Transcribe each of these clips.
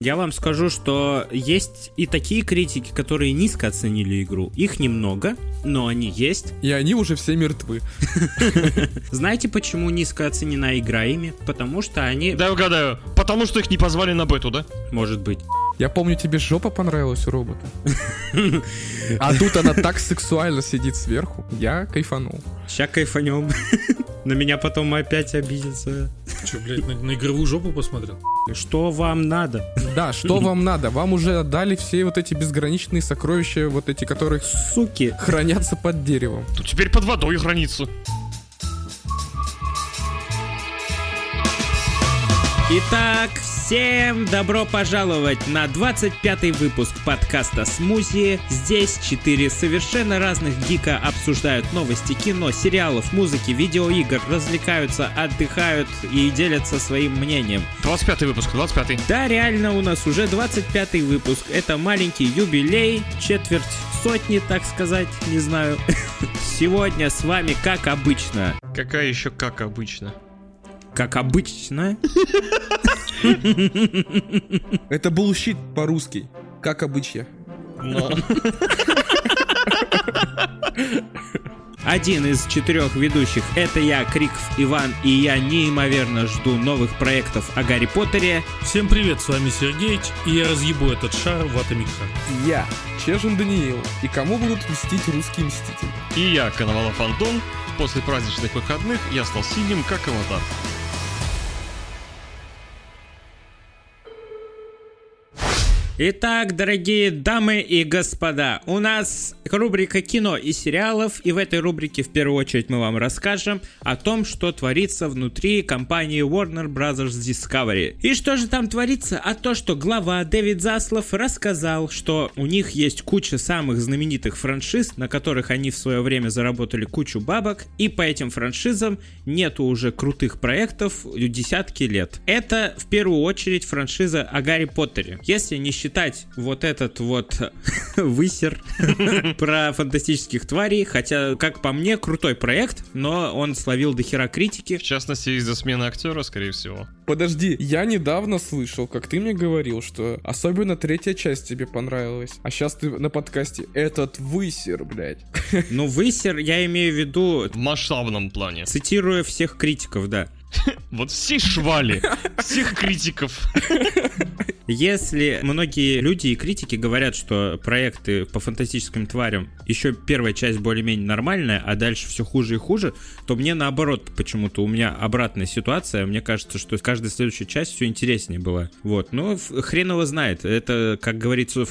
Я вам скажу, что есть и такие критики, которые низко оценили игру. Их немного, но они есть. И они уже все мертвы. Знаете, почему низко оценена игра ими? Потому что они... Да, угадаю. Потому что их не позвали на бету, да? Может быть. Я помню, тебе жопа понравилась у робота. А тут она так сексуально сидит сверху. Я кайфанул. Сейчас кайфанем. На меня потом опять обидятся. Че, блядь, на игровую жопу посмотрел? Что вам надо? Да, что вам надо? Вам уже отдали все вот эти безграничные сокровища, вот эти, которые, суки, хранятся под деревом. Тут теперь под водой хранится. Итак, всем добро пожаловать на 25-й выпуск подкаста «Смузи». Здесь 4 совершенно разных гика обсуждают новости кино, сериалов, музыки, видеоигр, развлекаются, отдыхают и делятся своим мнением. 25-й выпуск, 25-й. Да, реально, у нас уже 25-й выпуск. Это маленький юбилей, четверть сотни, так сказать, не знаю. Сегодня с вами как обычно. Какая еще как обычно? Как обычно. Это был щит по-русски. Как обычно. Один из 4 ведущих — это я, Криков Иван, и я неимоверно жду новых проектов о Гарри Поттере. Всем привет, с вами Сергеич, и я разъебу этот шар в Атомик Хан. Я, Чежин Даниил, и кому будут мстить русские мстители? И я, Коновалов Антон, после праздничных выходных я стал синим, как аватар. Итак, дорогие дамы и господа, у нас рубрика кино и сериалов, и в этой рубрике в первую очередь мы вам расскажем о том, что творится внутри компании Warner Bros. Discovery. И что же там творится? А то, что глава Дэвид Заслов рассказал, что у них есть куча самых знаменитых франшиз, на которых они в свое время заработали кучу бабок, и по этим франшизам нету уже крутых проектов десятки лет. Это в первую очередь франшиза о Гарри Поттере. Если не считать вот этот вот высер про фантастических тварей, хотя, как по мне, крутой проект, но он словил дохера критики. В частности, из-за смены актера, скорее всего. Подожди, я недавно слышал, как ты мне говорил, что особенно третья часть тебе понравилась, а сейчас ты на подкасте этот высер, блядь. Ну, высер, я имею в виду... В масштабном плане. Цитирую всех критиков, да. Вот все швали, всех критиков. Если многие люди и критики говорят, что проекты по фантастическим тварям еще первая часть более-менее нормальная, а дальше все хуже и хуже, то мне наоборот почему-то, у меня обратная ситуация. Мне кажется, что каждая следующая часть все интереснее была. Вот, но хрен его знает. Это, как говорится,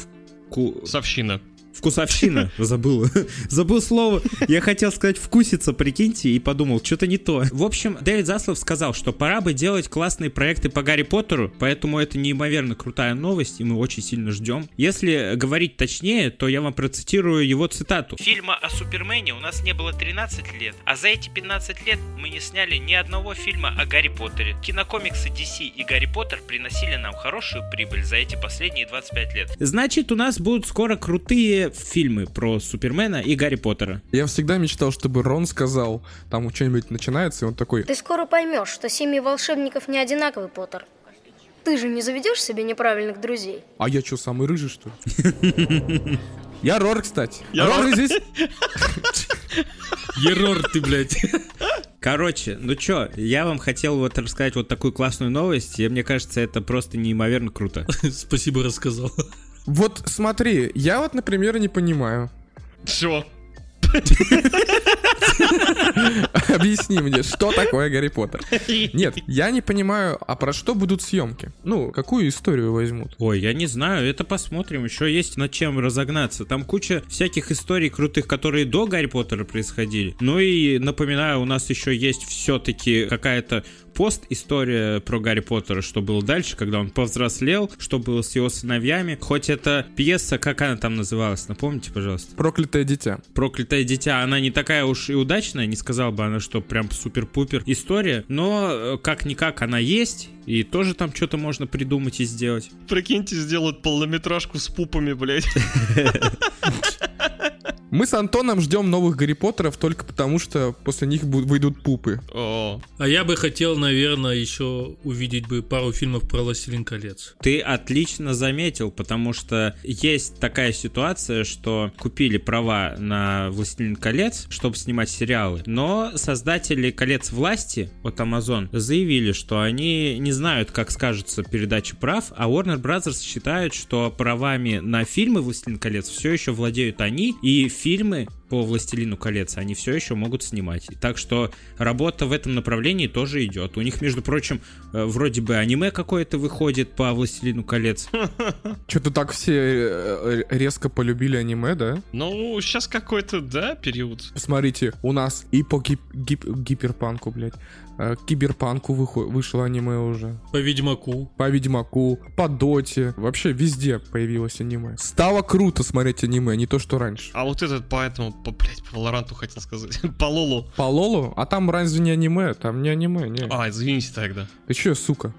совщина. Вкусовщина. Забыл слово. Я хотел сказать вкуситься, прикиньте, и подумал, что-то не то. В общем, Дэвид Заслов сказал, что пора бы делать классные проекты по Гарри Поттеру, поэтому это неимоверно крутая новость, и мы очень сильно ждем. Если говорить точнее, то я вам процитирую его цитату. Фильма о Супермене у нас не было 13 лет, а за эти 15 лет мы не сняли ни одного фильма о Гарри Поттере. Кинокомиксы DC и Гарри Поттер приносили нам хорошую прибыль за эти последние 25 лет. Значит, у нас будут скоро крутые фильмы про Супермена и Гарри Поттера. Я всегда мечтал, чтобы Рон сказал, там что-нибудь начинается, и он такой: ты скоро поймешь, что семьи волшебников не одинаковы, Поттер. Ты же не заведешь себе неправильных друзей. А я что, самый рыжий, что ли? Я Рор, кстати. Рор здесь. Ерор ты, блядь. Короче, ну чё, я вам хотел вот рассказать вот такую классную новость, и мне кажется, это просто неимоверно круто. Спасибо, рассказал. Вот смотри, я вот, например, не понимаю. Все. Объясни мне, что такое Гарри Поттер? Нет, я не понимаю, а про что будут съемки? Ну, какую историю возьмут? Ой, я не знаю, это посмотрим. Еще есть над чем разогнаться. Там куча всяких историй крутых, которые до Гарри Поттера происходили. Ну и напоминаю, у нас еще есть все-таки какая-то пост-история про Гарри Поттера, что было дальше, когда он повзрослел, что было с его сыновьями. Хоть эта пьеса, как она там называлась, напомните, пожалуйста. «Проклятое дитя». «Проклятое дитя», она не такая уж и удачная, не сказал бы она, что прям супер-пупер история, но как-никак она есть, и тоже там что-то можно придумать и сделать. Прикиньте, сделают полнометражку с пупами, блядь. Мы с Антоном ждем новых Гарри Поттеров только потому, что после них выйдут пупы. О. А я бы хотел, наверное, еще увидеть бы пару фильмов про «Властелин колец». Ты отлично заметил, потому что есть такая ситуация, что купили права на «Властелин колец», чтобы снимать сериалы, но создатели «Колец власти» от Amazon заявили, что они не знают, как скажется передача прав, а Warner Bros. Считают, что правами на фильмы «Властелин колец» все еще владеют они, и фильмы по «Властелину колец» они все еще могут снимать. Так что работа в этом направлении тоже идет. У них, между прочим, вроде бы аниме какое-то выходит по «Властелину колец». Что-то так все резко полюбили аниме, да? Ну, сейчас какой-то, да, период. Смотрите, у нас и по гиперпанку, блядь, киберпанку вышло аниме уже. По Ведьмаку, по Доте. Вообще везде появилось аниме. Стало круто смотреть аниме, не то, что раньше. А вот этот поэтому, по Валоранту хотел сказать. По Лолу. По Лолу? А там разве не аниме? Там не аниме, нет. А, извините тогда. Ты че, сука?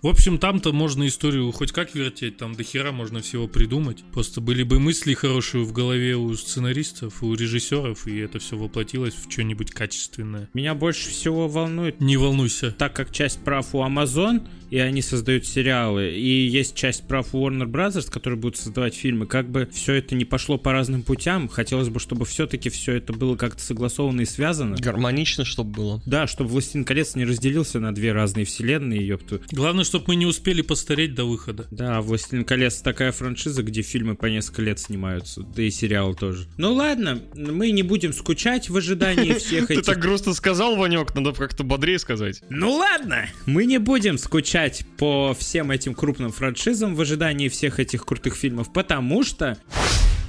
В общем, там-то можно историю хоть как вертеть, там до хера можно всего придумать. Просто были бы мысли хорошие в голове у сценаристов, у режиссеров, и это все воплотилось в что-нибудь качественное. Меня больше всего волнует... Не волнуйся. Так как часть прав у Amazon, и они создают сериалы, и есть часть прав у Warner Bros., которые будут создавать фильмы, как бы все это не пошло по разным путям. Хотелось бы, чтобы все-таки все это было как-то согласовано и связано. Гармонично, чтобы было. Да, чтобы «Властелин колец» не разделился на две разные вселенные, ёпту. Главное, чтобы мы не успели постареть до выхода. Да, «Властелин колец» такая франшиза, где фильмы по несколько лет снимаются, да и сериалы тоже. Ну ладно, мы не будем скучать в ожидании всех этих... Ты так грустно сказал, Ванёк, надо как-то бодрее сказать. Ну ладно, мы не будем скучать по всем этим крупным франшизам в ожидании всех этих крутых фильмов, потому что...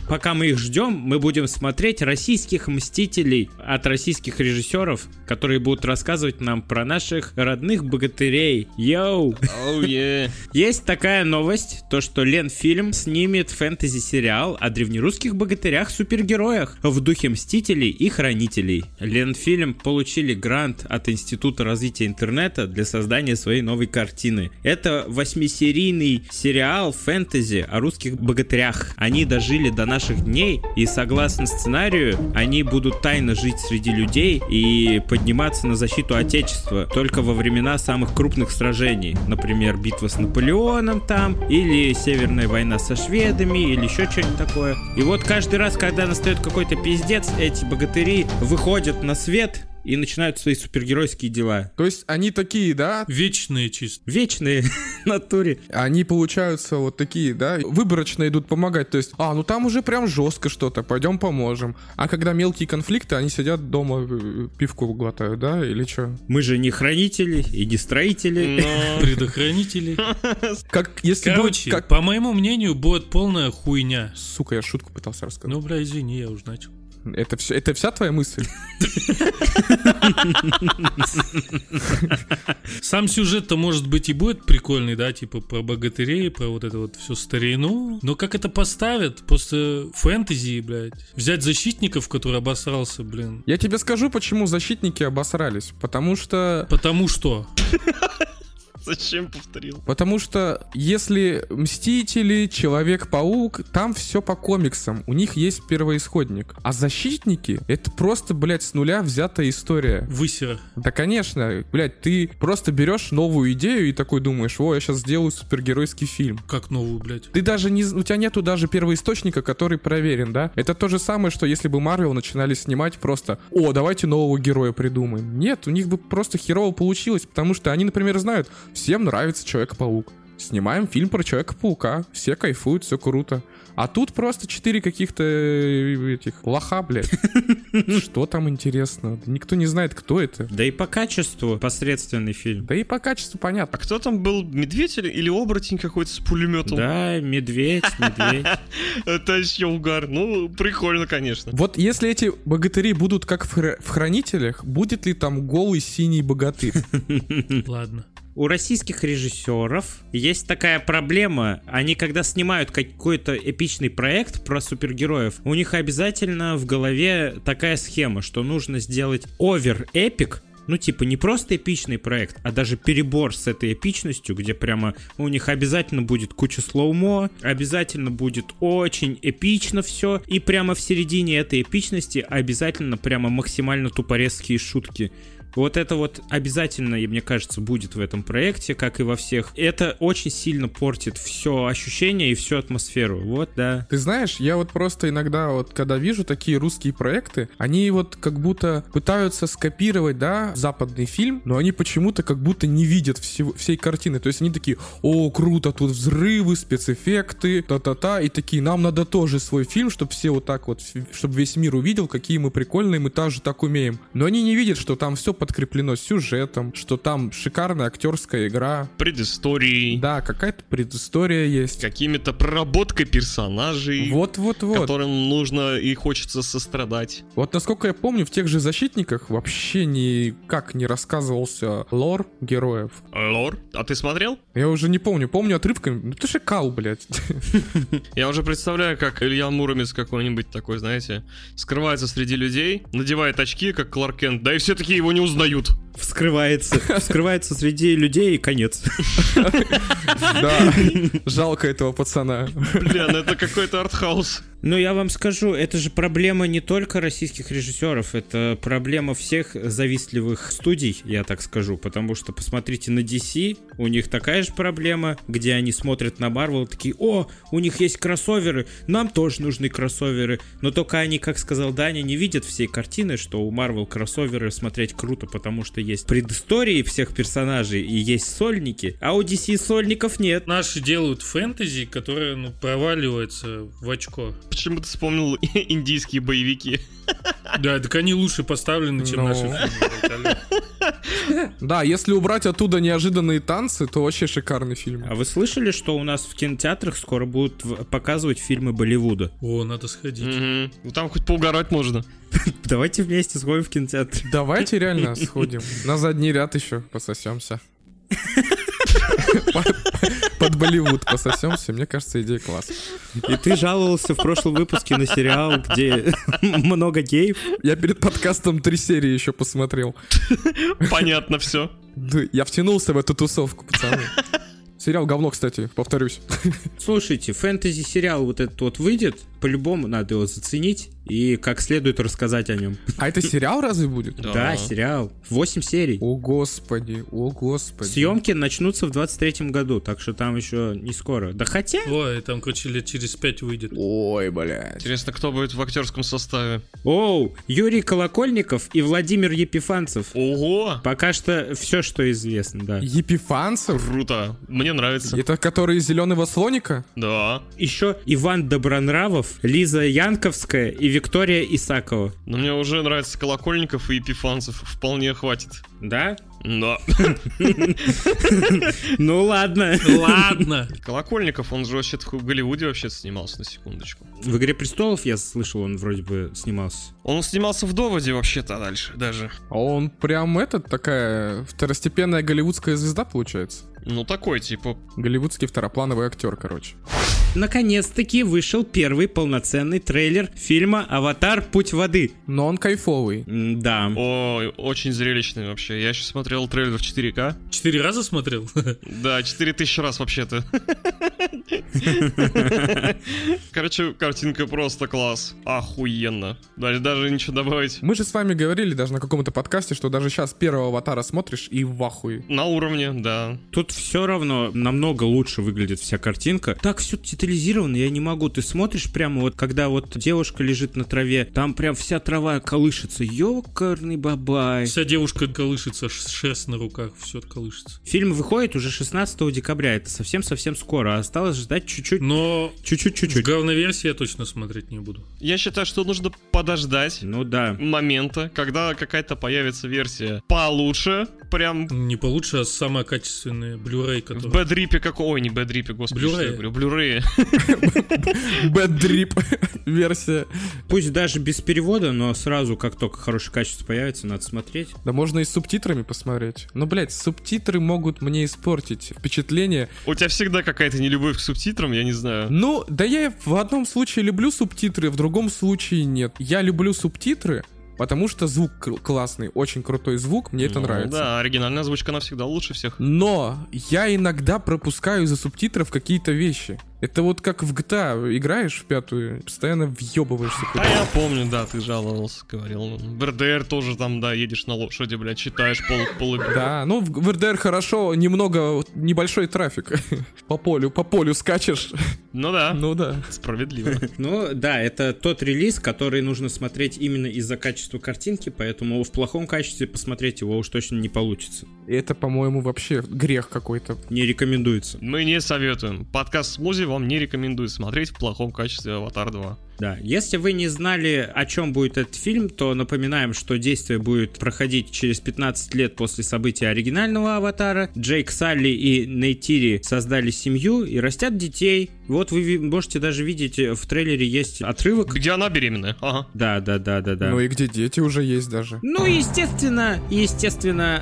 Пока мы их ждем, мы будем смотреть российских «Мстителей» от российских режиссеров, которые будут рассказывать нам про наших родных богатырей. Йоу! Oh, yeah. Есть такая новость, то что Ленфильм снимет фэнтези-сериал о древнерусских богатырях-супергероях в духе «Мстителей» и «Хранителей». Ленфильм получили грант от Института развития интернета для создания своей новой картины. Это 8-серийный сериал фэнтези о русских богатырях. Они дожили до наших дней, и согласно сценарию, они будут тайно жить среди людей и подниматься на защиту Отечества только во времена самых крупных сражений. Например, битва с Наполеоном там, или Северная война со шведами, или еще что-нибудь такое. И вот каждый раз, когда настает какой-то пиздец, эти богатыри выходят на свет и начинают свои супергеройские дела. То есть они такие, да? Вечные чисто. Вечные в натуре. Они получаются вот такие, да? Выборочно идут помогать. То есть, ну там уже прям жестко что-то, пойдем поможем. А когда мелкие конфликты, они сидят дома, пивку глотают, да? Или что? Мы же не хранители и не строители. Предохранители. Короче, по моему мнению, будет полная хуйня. Сука, я шутку пытался рассказать. Ну, бля, извини, я уже начал. Это вся твоя мысль? Сам сюжет-то, может быть, и будет прикольный, да, типа про богатырей, про вот это вот всю старину. Но как это поставят? Просто фэнтези, блядь. Взять защитников, который обосрался, блин. Я тебе скажу, почему защитники обосрались. Потому что... Зачем повторил? Потому что если «Мстители», «Человек-паук», там все по комиксам. У них есть первоисходник. А «Защитники» — это просто, блядь, с нуля взятая история. Высера. Да, конечно. Блядь, ты просто берешь новую идею и такой думаешь: я сейчас сделаю супергеройский фильм. Как новую, блядь? Ты даже не... У тебя нету даже первоисточника, который проверен, да? Это то же самое, что если бы Marvel начинали снимать просто: давайте нового героя придумаем. Нет, у них бы просто херово получилось, потому что они, например, знают... Всем нравится «Человек-паук». Снимаем фильм про Человека-паука. Все кайфуют, все круто. А тут просто 4 каких-то этих лоха, блядь. Что там интересно? Никто не знает, кто это. Да и по качеству посредственный фильм. Да и по качеству понятно. А кто там был? Медведь или оборотень какой-то с пулеметом? Да, медведь. Это еще угар. Ну, прикольно, конечно. Вот если эти богатыри будут как в «Хранителях», будет ли там голый синий богатырь? Ладно. У российских режиссеров есть такая проблема. Они, когда снимают какой-то эпичный проект про супергероев, у них обязательно в голове такая схема, что нужно сделать овер-эпик, ну, типа, не просто эпичный проект, а даже перебор с этой эпичностью, где прямо у них обязательно будет куча слоумо, обязательно будет очень эпично все, и прямо в середине этой эпичности обязательно прямо максимально тупорезкие шутки. Вот это вот обязательно, и мне кажется, будет в этом проекте, как и во всех. Это очень сильно портит все ощущение и всю атмосферу, вот, да. Ты знаешь, я вот просто иногда, вот когда вижу такие русские проекты, они вот как будто пытаются скопировать, да, западный фильм, но они почему-то как будто не видят всей картины. То есть они такие: о, круто, тут взрывы, спецэффекты, та-та-та, и такие: нам надо тоже свой фильм, чтобы все вот так вот, чтобы весь мир увидел, какие мы прикольные, мы тоже так умеем. Но они не видят, что там все подкреплено сюжетом, что там шикарная актерская игра. Предысторией. Да, какая-то предыстория есть. Какими-то проработкой персонажей. Вот-вот-вот. Которым нужно и хочется сострадать. Вот насколько я помню, в тех же «Защитниках» вообще никак не рассказывался лор героев. Лор? А ты смотрел? Я уже не помню. Помню отрывками. Ну ты же кал, блядь. Я уже представляю, как Илья Муромец какой-нибудь такой, знаете, скрывается среди людей, надевает очки, как Кларк Кент, да и все такие его не узнают. Вскрывается среди людей и конец. Да, жалко этого пацана. Бля, ну это какой-то артхаус. Ну я вам скажу, это же проблема не только российских режиссеров, это проблема всех завистливых студий, я так скажу, потому что посмотрите на DC, у них такая же проблема, где они смотрят на Marvel, такие: о, у них есть кроссоверы, нам тоже нужны кроссоверы, но только они, как сказал Даня, не видят всей картины, что у Marvel кроссоверы смотреть круто, потому что есть предыстории всех персонажей и есть сольники, а у DC сольников нет. Наши делают фэнтези, которое, ну, проваливается в очко. Почему ты вспомнил индийские боевики? Да, так они лучше поставлены, чем наши фильмы. Да, если убрать оттуда неожиданные танцы, то вообще шикарный фильм. А вы слышали, что у нас в кинотеатрах скоро будут показывать фильмы Болливуда? О, надо сходить. Ну там хоть поугарать можно. Давайте вместе сходим в кинотеатр. Давайте реально сходим. На задний ряд еще пососемся. Под Болливуд пососемся, мне кажется, идея класс. И ты жаловался в прошлом выпуске на сериал, где много геев. Я перед подкастом 3 серии еще посмотрел. Понятно все. Я втянулся в эту тусовку, пацаны. Сериал говно, кстати, повторюсь. Слушайте, фэнтези-сериал вот этот вот выйдет, по-любому надо его заценить и как следует рассказать о нем. А это сериал разве будет? Да, сериал. 8 серий. О, господи, о, господи. Съемки начнутся в 23-м году, так что там еще не скоро. Да хотя... Ой, там, короче, лет через 5 выйдет. Ой, блядь. Интересно, кто будет в актерском составе? Оу, Юрий Колокольников и Владимир Епифанцев. Ого! Пока что все, что известно, да. Епифанцев? Круто. Мне нравится. Это который из «Зеленого слоника»? Да. Еще Иван Добронравов, Лиза Янковская и Виктория Исакова. Но мне уже нравится Колокольников и Епифанцев. Вполне хватит. Да? Да. Ну ладно. Ладно. Колокольников, он же вообще в Голливуде вообще снимался, на секундочку. В «Игре престолов», я слышал, он вроде бы снимался. Он снимался в «Доводе» вообще-то дальше даже. А он прям такая второстепенная голливудская звезда получается? Ну такой типа. Голливудский второплановый актер, короче. Наконец-таки вышел первый полноценный трейлер фильма «Аватар. Путь воды». Но он кайфовый. Да. Ой, очень зрелищный вообще. Я еще смотрел трейлер в 4К. 4 раза смотрел? Да, 4000 раз вообще-то. Короче, картинка просто класс. Охуенно. Даже ничего добавить. Мы же с вами говорили даже на каком-то подкасте, что даже сейчас первого «Аватара» смотришь и в ахуе. На уровне, да. Тут все равно намного лучше выглядит вся картинка. Так все детализировано, я не могу. Ты смотришь прямо вот, когда вот девушка лежит на траве, там прям вся трава колышется. Ёкарный бабай. Вся девушка колышется, шерсть на руках, все колышется. Фильм выходит уже 16 декабря, это совсем-совсем скоро. Осталось ждать чуть-чуть. Но чуть-чуть. Говноверсии я точно смотреть не буду. Я считаю, что нужно подождать. Ну да. Момента, когда какая-то появится версия получше, прям. Не получше, а самая качественная Blu-ray, которая. В бэдрипе какой? Ой, не бэдрипе, господи, что я говорю. Blu-ray. Бэдрип версия. Пусть даже без перевода, но сразу, как только хорошее качество появится, надо смотреть. Да можно и с субтитрами посмотреть. Но, блядь, субтитры могут мне испортить впечатление. У тебя всегда какая-то нелюбовь к субтитрам, я не знаю. Ну, да я в одном случае люблю субтитры, в другом случае нет. Я люблю субтитры, потому что звук классный, очень крутой звук, мне это нравится. Да, оригинальная озвучка, она всегда лучше всех. Но я иногда пропускаю из-за субтитров какие-то вещи. Это вот как в GTA играешь в пятую, постоянно въебываешься. А я помню, да, ты жаловался, говорил. В РДР тоже там, да, едешь на лошади, блядь, читаешь полубег. Да, ну в РДР хорошо, немного, небольшой трафик. По полю скачешь. Ну да. Справедливо. Ну да, это тот релиз, который нужно смотреть именно из-за качества картинки, поэтому в плохом качестве посмотреть его уж точно не получится. Это, по-моему, вообще грех какой-то. Не рекомендуется. Мы не советуем. Подкаст «Смузи» вам не рекомендую смотреть в плохом качестве «Аватар 2». Да, если вы не знали, о чем будет этот фильм, то напоминаем, что действие будет проходить через 15 лет после события оригинального «Аватара». Джейк Салли и Нейтири создали семью и растят детей. Вот вы можете даже видеть, в трейлере есть отрывок. Где она беременная, ага. Да. Ну и где дети уже есть даже. Ну, естественно,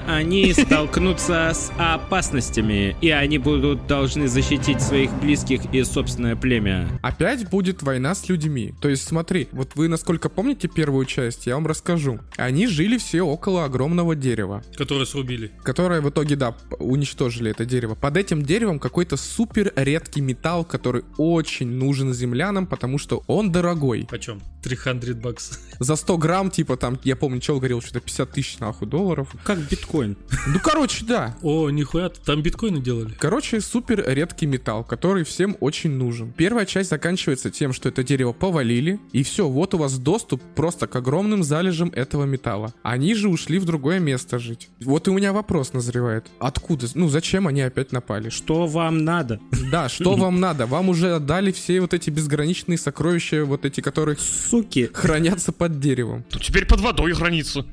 они столкнутся с опасностями, и они будут должны защитить своих близких и собственное племя. Опять будет война с людьми. То есть, смотри, вот вы, насколько помните первую часть, я вам расскажу. Они жили все около огромного дерева. Которое срубили. Которое в итоге, да, уничтожили это дерево. Под этим деревом какой-то супер редкий металл, который очень нужен землянам, потому что он дорогой. Почем? 300 баксов. За 100 грамм, типа там, я помню, чел говорил, что-то 50 тысяч нахуй долларов. Как биткоин. Ну, короче, да. О, нихуя, там биткоины делали. Короче, супер редкий металл, который всем очень нужен. Первая часть заканчивается тем, что это дерево повалили, и все, вот у вас доступ просто к огромным залежам этого металла. Они же ушли в другое место жить. Вот и у меня вопрос назревает. Откуда? Ну, зачем они опять напали? Что вам надо? Да, что вам надо? Вам уже отдали все вот эти безграничные сокровища, вот эти, которые, суки, хранятся под деревом. Ну, теперь под водой хранится.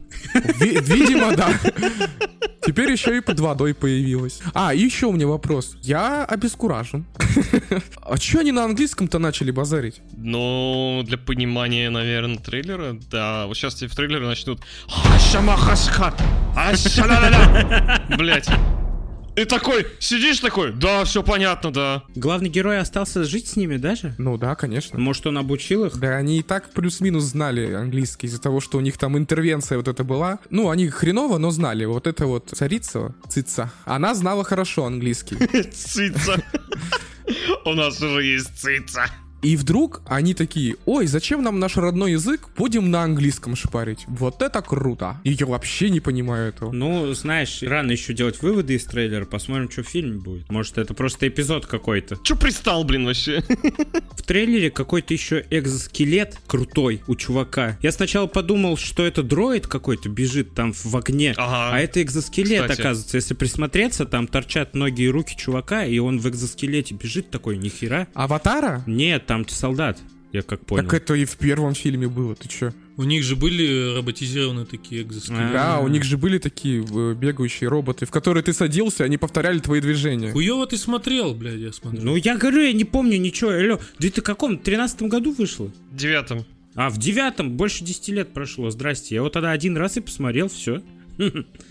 Видимо, да. Теперь еще и под водой появилось. А, и еще у меня вопрос. Я обескуражен. А че они на английском-то начали базарить? Ну, для понимания, наверное, трейлера, да. Вот сейчас в трейлере начнут... Блять. И такой, сидишь такой, да, все понятно, да. Главный герой остался жить с ними даже? Ну да, конечно. Может, он обучил их? Да, они и так плюс-минус знали английский из-за того, что у них там интервенция вот эта была. Ну, они хреново, но знали. Вот эта вот царица, она знала хорошо английский. Цица. У нас уже есть цица. И вдруг они такие: ой, зачем нам наш родной язык? Будем на английском шпарить. Вот это круто. И я вообще не понимаю этого. Ну, знаешь, рано еще делать выводы из трейлера. Посмотрим, что в фильме будет. Может, это просто эпизод какой-то. Че пристал, блин, вообще? В трейлере какой-то еще экзоскелет крутой у чувака. Я сначала подумал, что это дроид какой-то бежит там в огне. Ага. А это экзоскелет, кстати, оказывается. Если присмотреться, там торчат ноги и руки чувака, и он в экзоскелете бежит такой, нихера. Аватара? Нет, там солдат, я как понял. Так это и в первом фильме было, ты чё? У них же были роботизированные такие экзоскелеты. Да, у них же были такие бегающие роботы, в которые ты садился, они повторяли твои движения. Хуёво ты смотрел, блядь, я смотрел. Ну я говорю, я не помню ничего, алё. Да ты в каком, 13-м году вышло? В 9-м. А, в 9-м, больше 10 лет прошло, здрасте. Я вот тогда один раз и посмотрел, все.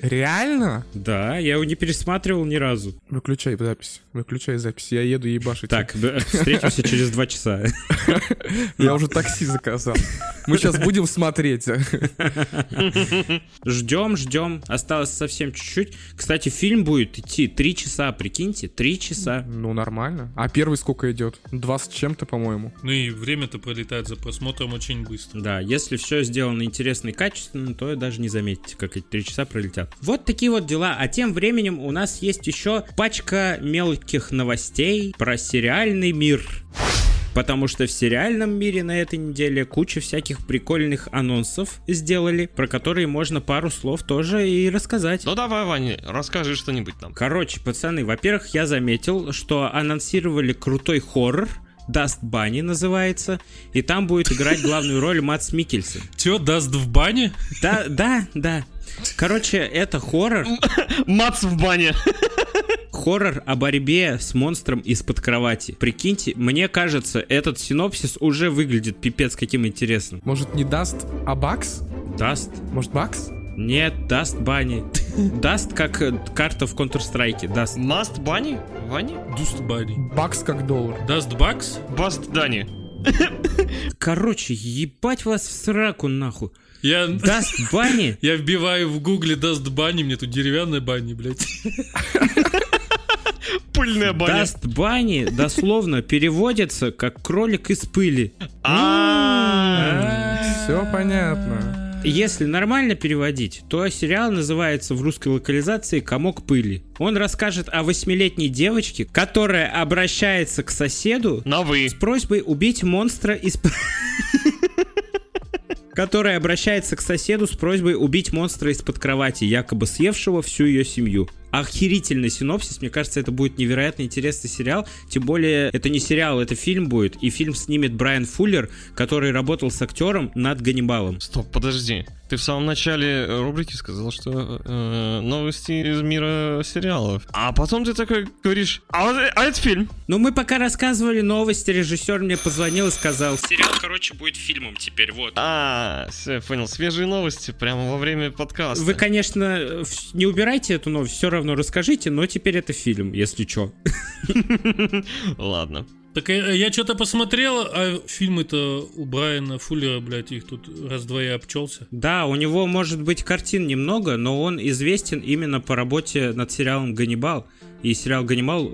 Реально? Да, я его не пересматривал ни разу. Выключай запись, я еду ебашить. Так, встретимся через 2 часа. Я уже такси заказал. Мы сейчас будем смотреть. Ждем. Осталось совсем чуть-чуть. Кстати, фильм будет идти 3 часа, прикиньте, 3 часа. Ну, нормально. А первый сколько идет? 2 с чем-то, по-моему. Ну и время-то пролетает за просмотром очень быстро. Да, если все сделано интересно и качественно, то даже не заметите, как эти 3 часа пролетят. Вот такие вот дела. А тем временем у нас есть еще пачка мелких новостей про сериальный мир. Потому что в сериальном мире на этой неделе куча всяких прикольных анонсов сделали, про которые можно пару слов тоже и рассказать. Ну давай, Ваня, расскажи что-нибудь там. Короче, пацаны, во-первых, я заметил, что анонсировали крутой хоррор. Даст Банни называется. И там будет играть главную роль Мадс Миккельсен. Че, Даст в бане? Да. Короче, это хоррор. Мадс в бане. Хоррор о борьбе с монстром из-под кровати. Прикиньте, мне кажется, этот синопсис уже выглядит пипец каким интересным. Может, не Даст, а Бакс? Даст. Может, Бакс? Нет, Даст Банни. Даст как карта в Counter-Strike. Даст. Маст Банни? Ванни? Дуст Банни. Бакс как доллар. Даст Бакс? Баст Дани. Короче, ебать вас в сраку, нахуй. Я... Даст бани? Я вбиваю в гугле даст бани, мне тут деревянная баня, блядь. Пыльная баня. Даст бани дословно переводится как кролик из пыли. Все понятно. Если нормально переводить, то сериал называется в русской локализации «Комок пыли». Он расскажет о 8-летней девочке, которая обращается к соседу с просьбой убить монстра из... которая обращается к соседу с просьбой убить монстра из-под кровати, якобы съевшего всю ее семью. Охерительный синопсис, мне кажется, это будет невероятно интересный сериал, тем более это не сериал, это фильм будет, и фильм снимет Брайан Фуллер, который работал с актером над Ганнибалом. Стоп, подожди, ты в самом начале рубрики сказал, что новости из мира сериалов, а потом ты такой говоришь, а это фильм. Ну мы пока рассказывали новости, режиссер мне позвонил и сказал, сериал, короче, будет фильмом теперь, вот. Все, понял, свежие новости прямо во время подкаста. Вы, конечно, не убирайте эту новость, все равно расскажите, но теперь это фильм, если чё. Ладно. Так я что-то посмотрел, а фильмы-то у Брайана Фуллера, блядь, их тут раз-двоя обчелся. Да, у него, может быть, картин немного, но он известен именно по работе над сериалом «Ганнибал». И сериал Ганнибал.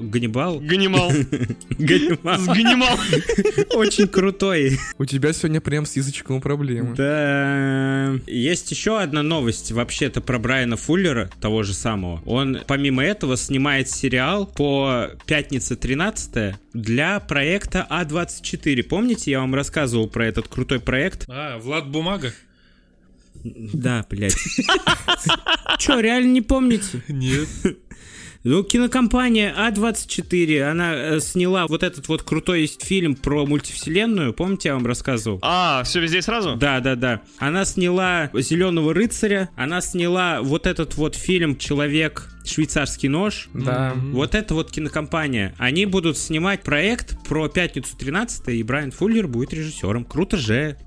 Очень крутой. У тебя сегодня прям с язычком проблемы. Да. Есть еще одна новость, вообще-то, про Брайана Фуллера, того же самого. Он, помимо этого, снимает сериал по пятнице 13 для проекта А24. Помните, я вам рассказывал про этот крутой проект? Влад Бумага? Да, блядь. Че, реально не помните? Нет. Ну, кинокомпания А24, она сняла вот этот вот крутой фильм про мультивселенную, помните, я вам рассказывал? Все везде и сразу? Да. Она сняла «Зеленого рыцаря», она сняла вот этот вот фильм «Человек... швейцарский нож». Да. Вот это вот кинокомпания. Они будут снимать проект про пятницу 13, и Брайан Фуллер будет режиссером. Круто же.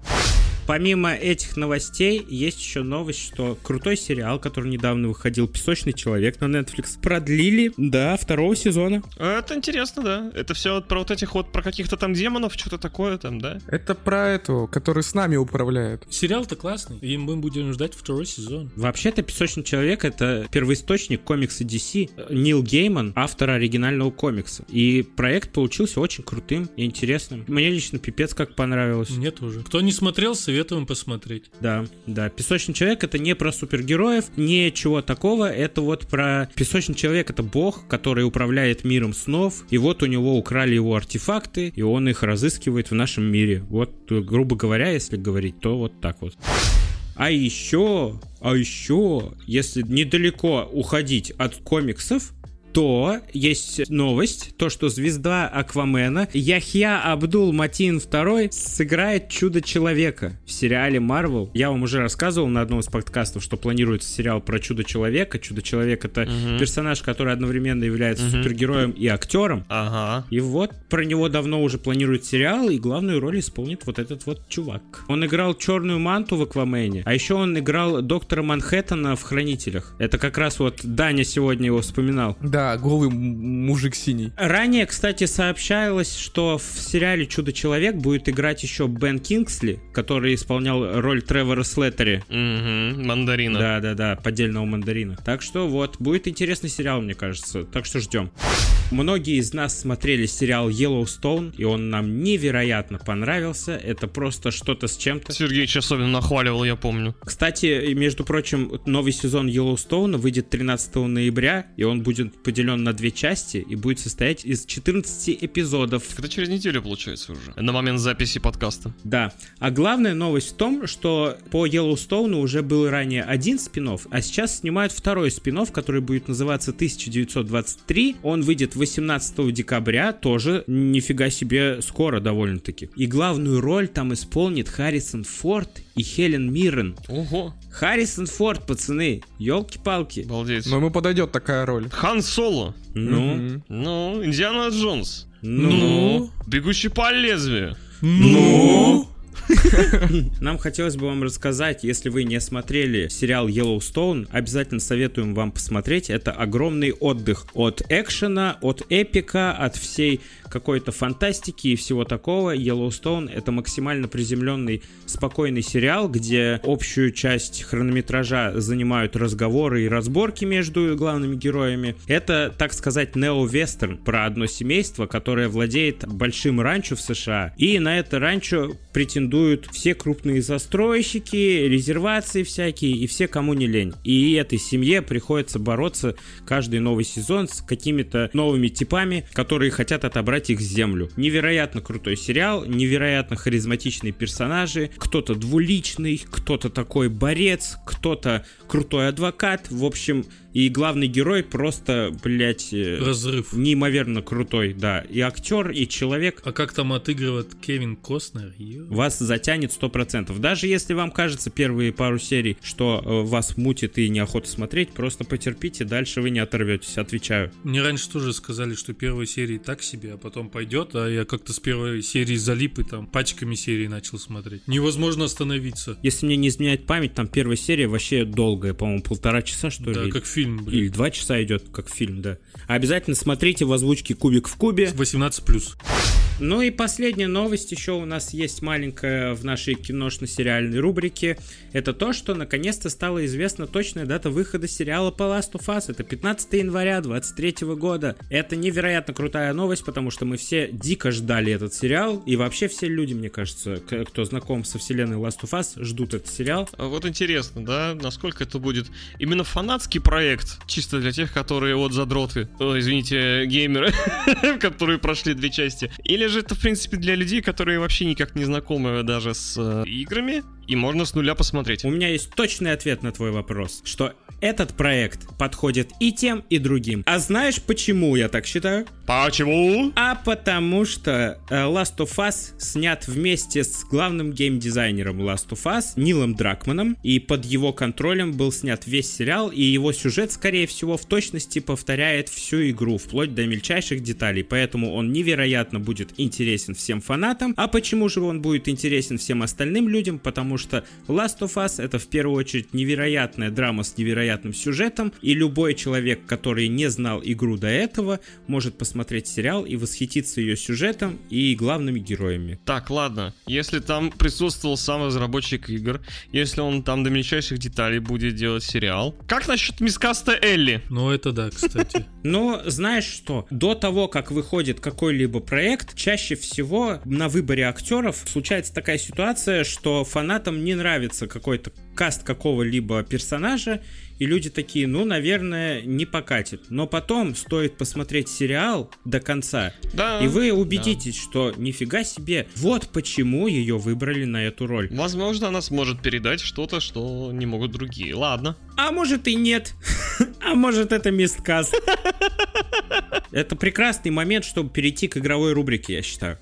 Помимо этих новостей, есть еще новость, что крутой сериал, который недавно выходил, «Песочный человек» на Netflix, продлили до 2 сезона. Это интересно, да. Это все про вот этих вот, про каких-то там демонов, что-то такое там, да? Это про эту, который с нами управляет. Сериал-то классный, и мы будем ждать 2 сезон. Вообще-то «Песочный человек» — это первоисточник комикса DC. Нил Гейман, автор оригинального комикса. И проект получился очень крутым и интересным. Мне лично пипец как понравилось. Мне тоже. Кто не смотрел, советуем посмотреть. Да. «Песочный человек» — это не про супергероев, ничего такого. Это вот про... Песочный человек — это бог, который управляет миром снов. И вот у него украли его артефакты, и он их разыскивает в нашем мире. Вот, грубо говоря, если говорить, то вот так вот. А еще, если недалеко уходить от комиксов, то есть новость, то что звезда Аквамена Яхья Абдул-Матин II сыграет Чудо-человека в сериале Marvel. Я вам уже рассказывал на одном из подкастов, что планируется сериал про Чудо-человека. Чудо-человек — это персонаж, который одновременно является супергероем и актером. И вот про него давно уже планируют сериал, и главную роль исполнит вот этот вот чувак. Он играл Черную Манту в Аквамене, а еще он играл доктора Манхэттена в Хранителях. Это как раз вот Даня сегодня его вспоминал. Да. Голый мужик синий. Ранее, кстати, сообщалось, что в сериале «Чудо-человек» будет играть еще Бен Кингсли, который исполнял роль Тревора Слеттери. Мандарина. Да, поддельного мандарина. Так что вот, будет интересный сериал, мне кажется. Так что ждем. Многие из нас смотрели сериал «Йеллоустоун», и он нам невероятно понравился. Это просто что-то с чем-то. Сергей особенно нахваливал, я помню. Кстати, между прочим, новый сезон «Йеллоустоуна» выйдет 13 ноября, и он будет поделен на 2 части и будет состоять из 14 эпизодов. Это через неделю получается уже, на момент записи подкаста. Да. А главная новость в том, что по «Йеллоустоуну» уже был ранее 1 спин-офф, а сейчас снимают 2-й спин-офф, который будет называться 1923. Он выйдет 18 декабря, тоже нифига себе скоро довольно-таки. И главную роль там исполнит Харрисон Форд и Хелен Миррен. Ого. Харрисон Форд, пацаны, елки-палки. Обалдеть. Но ему подойдет такая роль. Хан Соло. Ну, Индиана Джонс. Ну. Бегущий по лезвию. Ну. Нам хотелось бы вам рассказать, если вы не смотрели сериал Yellowstone, обязательно советуем вам посмотреть. Это огромный отдых от экшена, от эпика, от всей какой-то фантастики и всего такого. Yellowstone — это максимально приземленный, спокойный сериал, где общую часть хронометража занимают разговоры и разборки между главными героями. Это, так сказать, нео-вестерн про одно семейство, которое владеет большим ранчо в США, и на это ранчо претендуют все крупные застройщики, резервации всякие и все, кому не лень. И этой семье приходится бороться каждый новый сезон с какими-то новыми типами, которые хотят отобрать их землю. Невероятно крутой сериал, невероятно харизматичные персонажи, кто-то двуличный, кто-то такой борец, кто-то крутой адвокат, в общем... И главный герой просто, блядь... Разрыв. Неимоверно крутой, да. И актер, и человек. А как там отыгрывает Кевин Костнер? Вас затянет 100%. Даже если вам кажется первые пару серий, что вас мутит и неохота смотреть, просто потерпите, дальше вы не оторветесь, отвечаю. Мне раньше тоже сказали, что первые серии так себе, а потом пойдет. А я как-то с первой серии залип и там пачками серий начал смотреть. Невозможно остановиться. Если мне не изменяет память, там первая серия вообще долгая, по-моему, 1,5 часа, что ли? Да, как фильм. Или 2 часа идет, как фильм, да. Обязательно смотрите в озвучке «Кубик в кубе». 18+. Ну и последняя новость еще у нас есть маленькая в нашей киношно-сериальной рубрике. Это то, что наконец-то стала известна точная дата выхода сериала по Last of Us. Это 15 января 2023 года. Это невероятно крутая новость, потому что мы все дико ждали этот сериал. И вообще все люди, мне кажется, кто знаком со вселенной Last of Us, ждут этот сериал. Вот интересно, да, насколько это будет именно фанатский проект, чисто для тех, которые вот задроты, извините, геймеры, которые прошли 2 части. Или же это, в принципе, для людей, которые вообще никак не знакомы даже с играми, и можно с нуля посмотреть. У меня есть точный ответ на твой вопрос, что этот проект подходит и тем, и другим. А знаешь, почему я так считаю? Почему? А потому что Last of Us снят вместе с главным геймдизайнером Last of Us, Нилом Дракманом, и под его контролем был снят весь сериал, и его сюжет, скорее всего, в точности повторяет всю игру, вплоть до мельчайших деталей, поэтому он невероятно будет интересен всем фанатам. А почему же он будет интересен всем остальным людям? Потому что Last of Us — это в первую очередь невероятная драма с невероятным сюжетом, и любой человек, который не знал игру до этого, может посмотреть сериал и восхититься ее сюжетом и главными героями. Так, ладно, если там присутствовал сам разработчик игр, если он там до мельчайших деталей будет делать сериал, как насчет мискаста Элли? Ну это да, кстати. Но знаешь что, до того, как выходит какой-либо проект, чаще всего на выборе актеров случается такая ситуация, что фанатам не нравится какой-то каст какого-либо персонажа, и люди такие, ну, наверное, не покатит. Но потом стоит посмотреть сериал до конца, да, и вы убедитесь, да, что нифига себе, вот почему ее выбрали на эту роль. Возможно, она сможет передать что-то, что не могут другие. Ладно. А может и нет. А может это мисткаст. Это прекрасный момент, чтобы перейти к игровой рубрике, я считаю.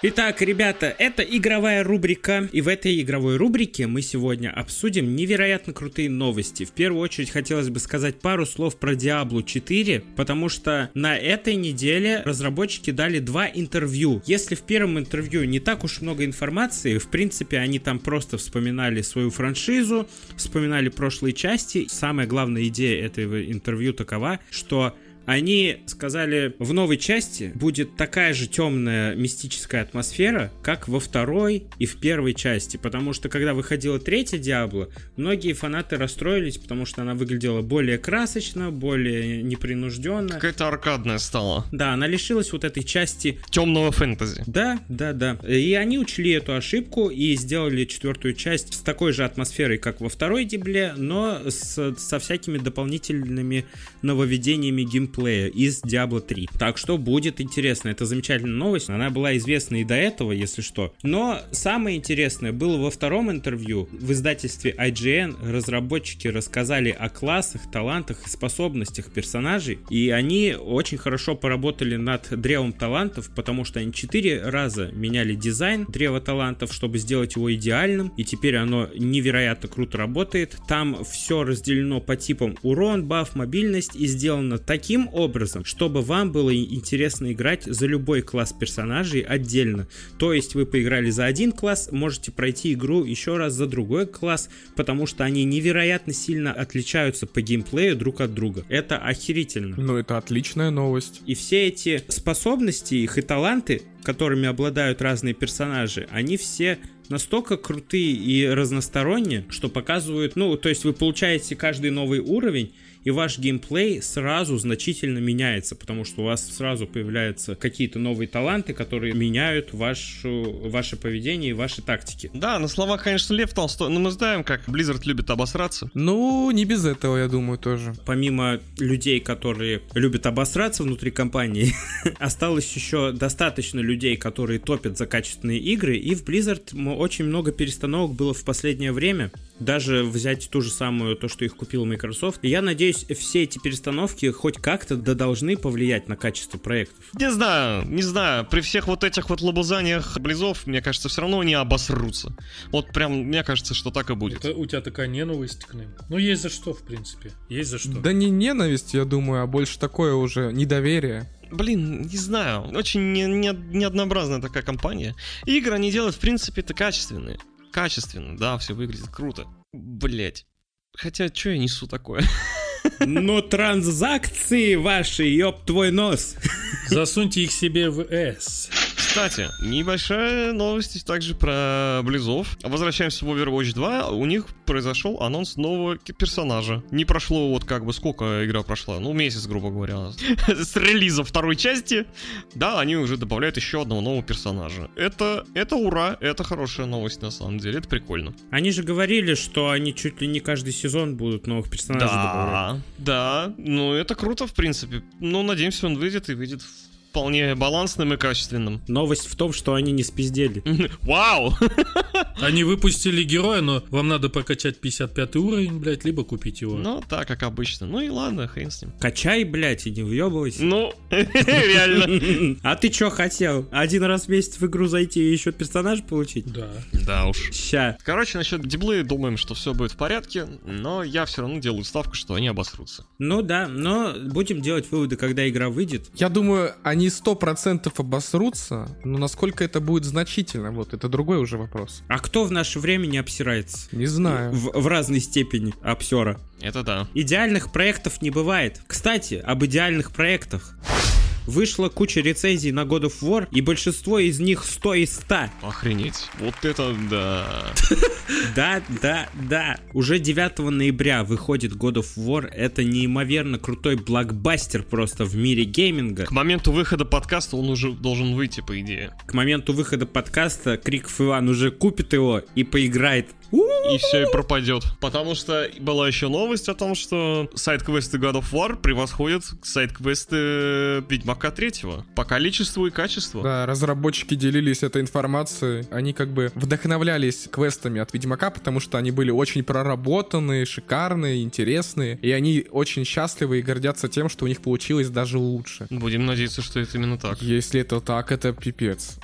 Итак, ребята, это игровая рубрика, и в этой игровой рубрике мы сегодня обсудим невероятно крутые новости. В первую очередь хотелось бы сказать пару слов про Diablo 4, потому что на этой неделе разработчики дали 2 интервью. Если в первом интервью не так уж много информации, в принципе, они там просто вспоминали свою франшизу, вспоминали прошлые части. Самая главная идея этого интервью такова, что... Они сказали, в новой части будет такая же темная мистическая атмосфера, как во второй и в первой части. Потому что, когда выходила третья Диабло, многие фанаты расстроились, потому что она выглядела более красочно, более непринужденно. Какая-то аркадная стала. Да, она лишилась вот этой части... темного фэнтези. Да, да, да. И они учли эту ошибку и сделали 4-ю часть с такой же атмосферой, как во второй Диабло, но со всякими дополнительными нововведениями геймплея. геймплея из Diablo 3. Так что будет интересно. Это замечательная новость. Она была известна и до этого, если что. Но самое интересное было во втором интервью. В издательстве IGN разработчики рассказали о классах, талантах и способностях персонажей. И они очень хорошо поработали над древом талантов, потому что они 4 раза меняли дизайн древа талантов, чтобы сделать его идеальным. И теперь оно невероятно круто работает. Там все разделено по типам урон, баф, мобильность и сделано таким образом, чтобы вам было интересно играть за любой класс персонажей отдельно. То есть вы поиграли за один класс, можете пройти игру еще раз за другой класс, потому что они невероятно сильно отличаются по геймплею друг от друга. Это охерительно. Ну, это отличная новость. И все эти способности, их и таланты, которыми обладают разные персонажи, они все настолько крутые и разносторонние, что показывают, ну, то есть вы получаете каждый новый уровень, и ваш геймплей сразу значительно меняется, потому что у вас сразу появляются какие-то новые таланты, которые меняют ваше поведение и ваши тактики. Да, на словах, конечно, Лев Толстой, но мы знаем, как Blizzard любит обосраться. Ну, не без этого, я думаю, тоже. Помимо людей, которые любят обосраться внутри компании, осталось еще достаточно людей, которые топят за качественные игры, и в Blizzard очень много перестановок было в последнее время. Даже взять ту же самую, то, что их купила Microsoft. Я надеюсь, все эти перестановки хоть как-то должны повлиять на качество проектов. Не знаю. При всех вот этих вот лобызаниях близов, мне кажется, все равно они обосрутся. Вот прям, мне кажется, что так и будет. Это у тебя такая ненависть к ним. Ну, есть за что, в принципе. Есть за что. Да не ненависть, я думаю, а больше такое уже недоверие. Блин, не знаю. Очень неоднообразная такая компания. Игры они делают, в принципе-то, качественные. Качественно, да, все выглядит круто. Блять. Хотя, что я несу такое? Ну, транзакции ваши, ёб твой нос. Засуньте их себе в S. Кстати, небольшая новость также про близов. Возвращаемся в Overwatch 2. У них произошел анонс нового персонажа. Не прошло вот как бы сколько игра прошла. Ну, месяц, грубо говоря. С релиза второй части. Да, они уже добавляют еще одного нового персонажа. Это ура, это хорошая новость на самом деле. Это прикольно. Они же говорили, что они чуть ли не каждый сезон будут новых персонажей добавлять. Да, ну это круто в принципе. Ну, надеемся, он выйдет и выйдет вполне балансным и качественным. Новость в том, что они не спиздели. Вау! Они выпустили героя, но вам надо прокачать 55 уровень, блядь, либо купить его. Ну, так, как обычно. Ну и ладно, хрен с ним. Качай, блядь, и не въебывайся. Ну, реально. А ты чё хотел? Один раз в месяц в игру зайти и еще персонаж получить? Да. Да уж. Ща. Короче, насчет Диблы думаем, что все будет в порядке, но я все равно делаю ставку, что они обосрутся. Ну да, но будем делать выводы, когда игра выйдет. Я думаю, они 100% обосрутся, но насколько это будет значительно, вот это другой уже вопрос. А кто в наше время не обсирается? Не знаю. В разной степени обсера. Это да. Идеальных проектов не бывает. Кстати, об идеальных проектах. Вышла куча рецензий на God of War, и большинство из них 100 из 100. Охренеть. Вот это да. Да. Уже 9 ноября выходит God of War. Это неимоверно крутой блокбастер просто в мире гейминга. К моменту выхода подкаста он уже должен выйти, по идее. К моменту выхода подкаста Криков Иван уже купит его и поиграет. И все, и пропадет. Потому что была еще новость о том, что сайд-квесты God of War превосходят сайд-квесты Ведьмака 3 по количеству и качеству. Да, разработчики делились этой информацией. Они как бы вдохновлялись квестами от Ведьмака, потому что они были очень проработанные, шикарные, интересные. И они очень счастливы и гордятся тем, что у них получилось даже лучше. Будем надеяться, что это именно так. Если это так, это пипец.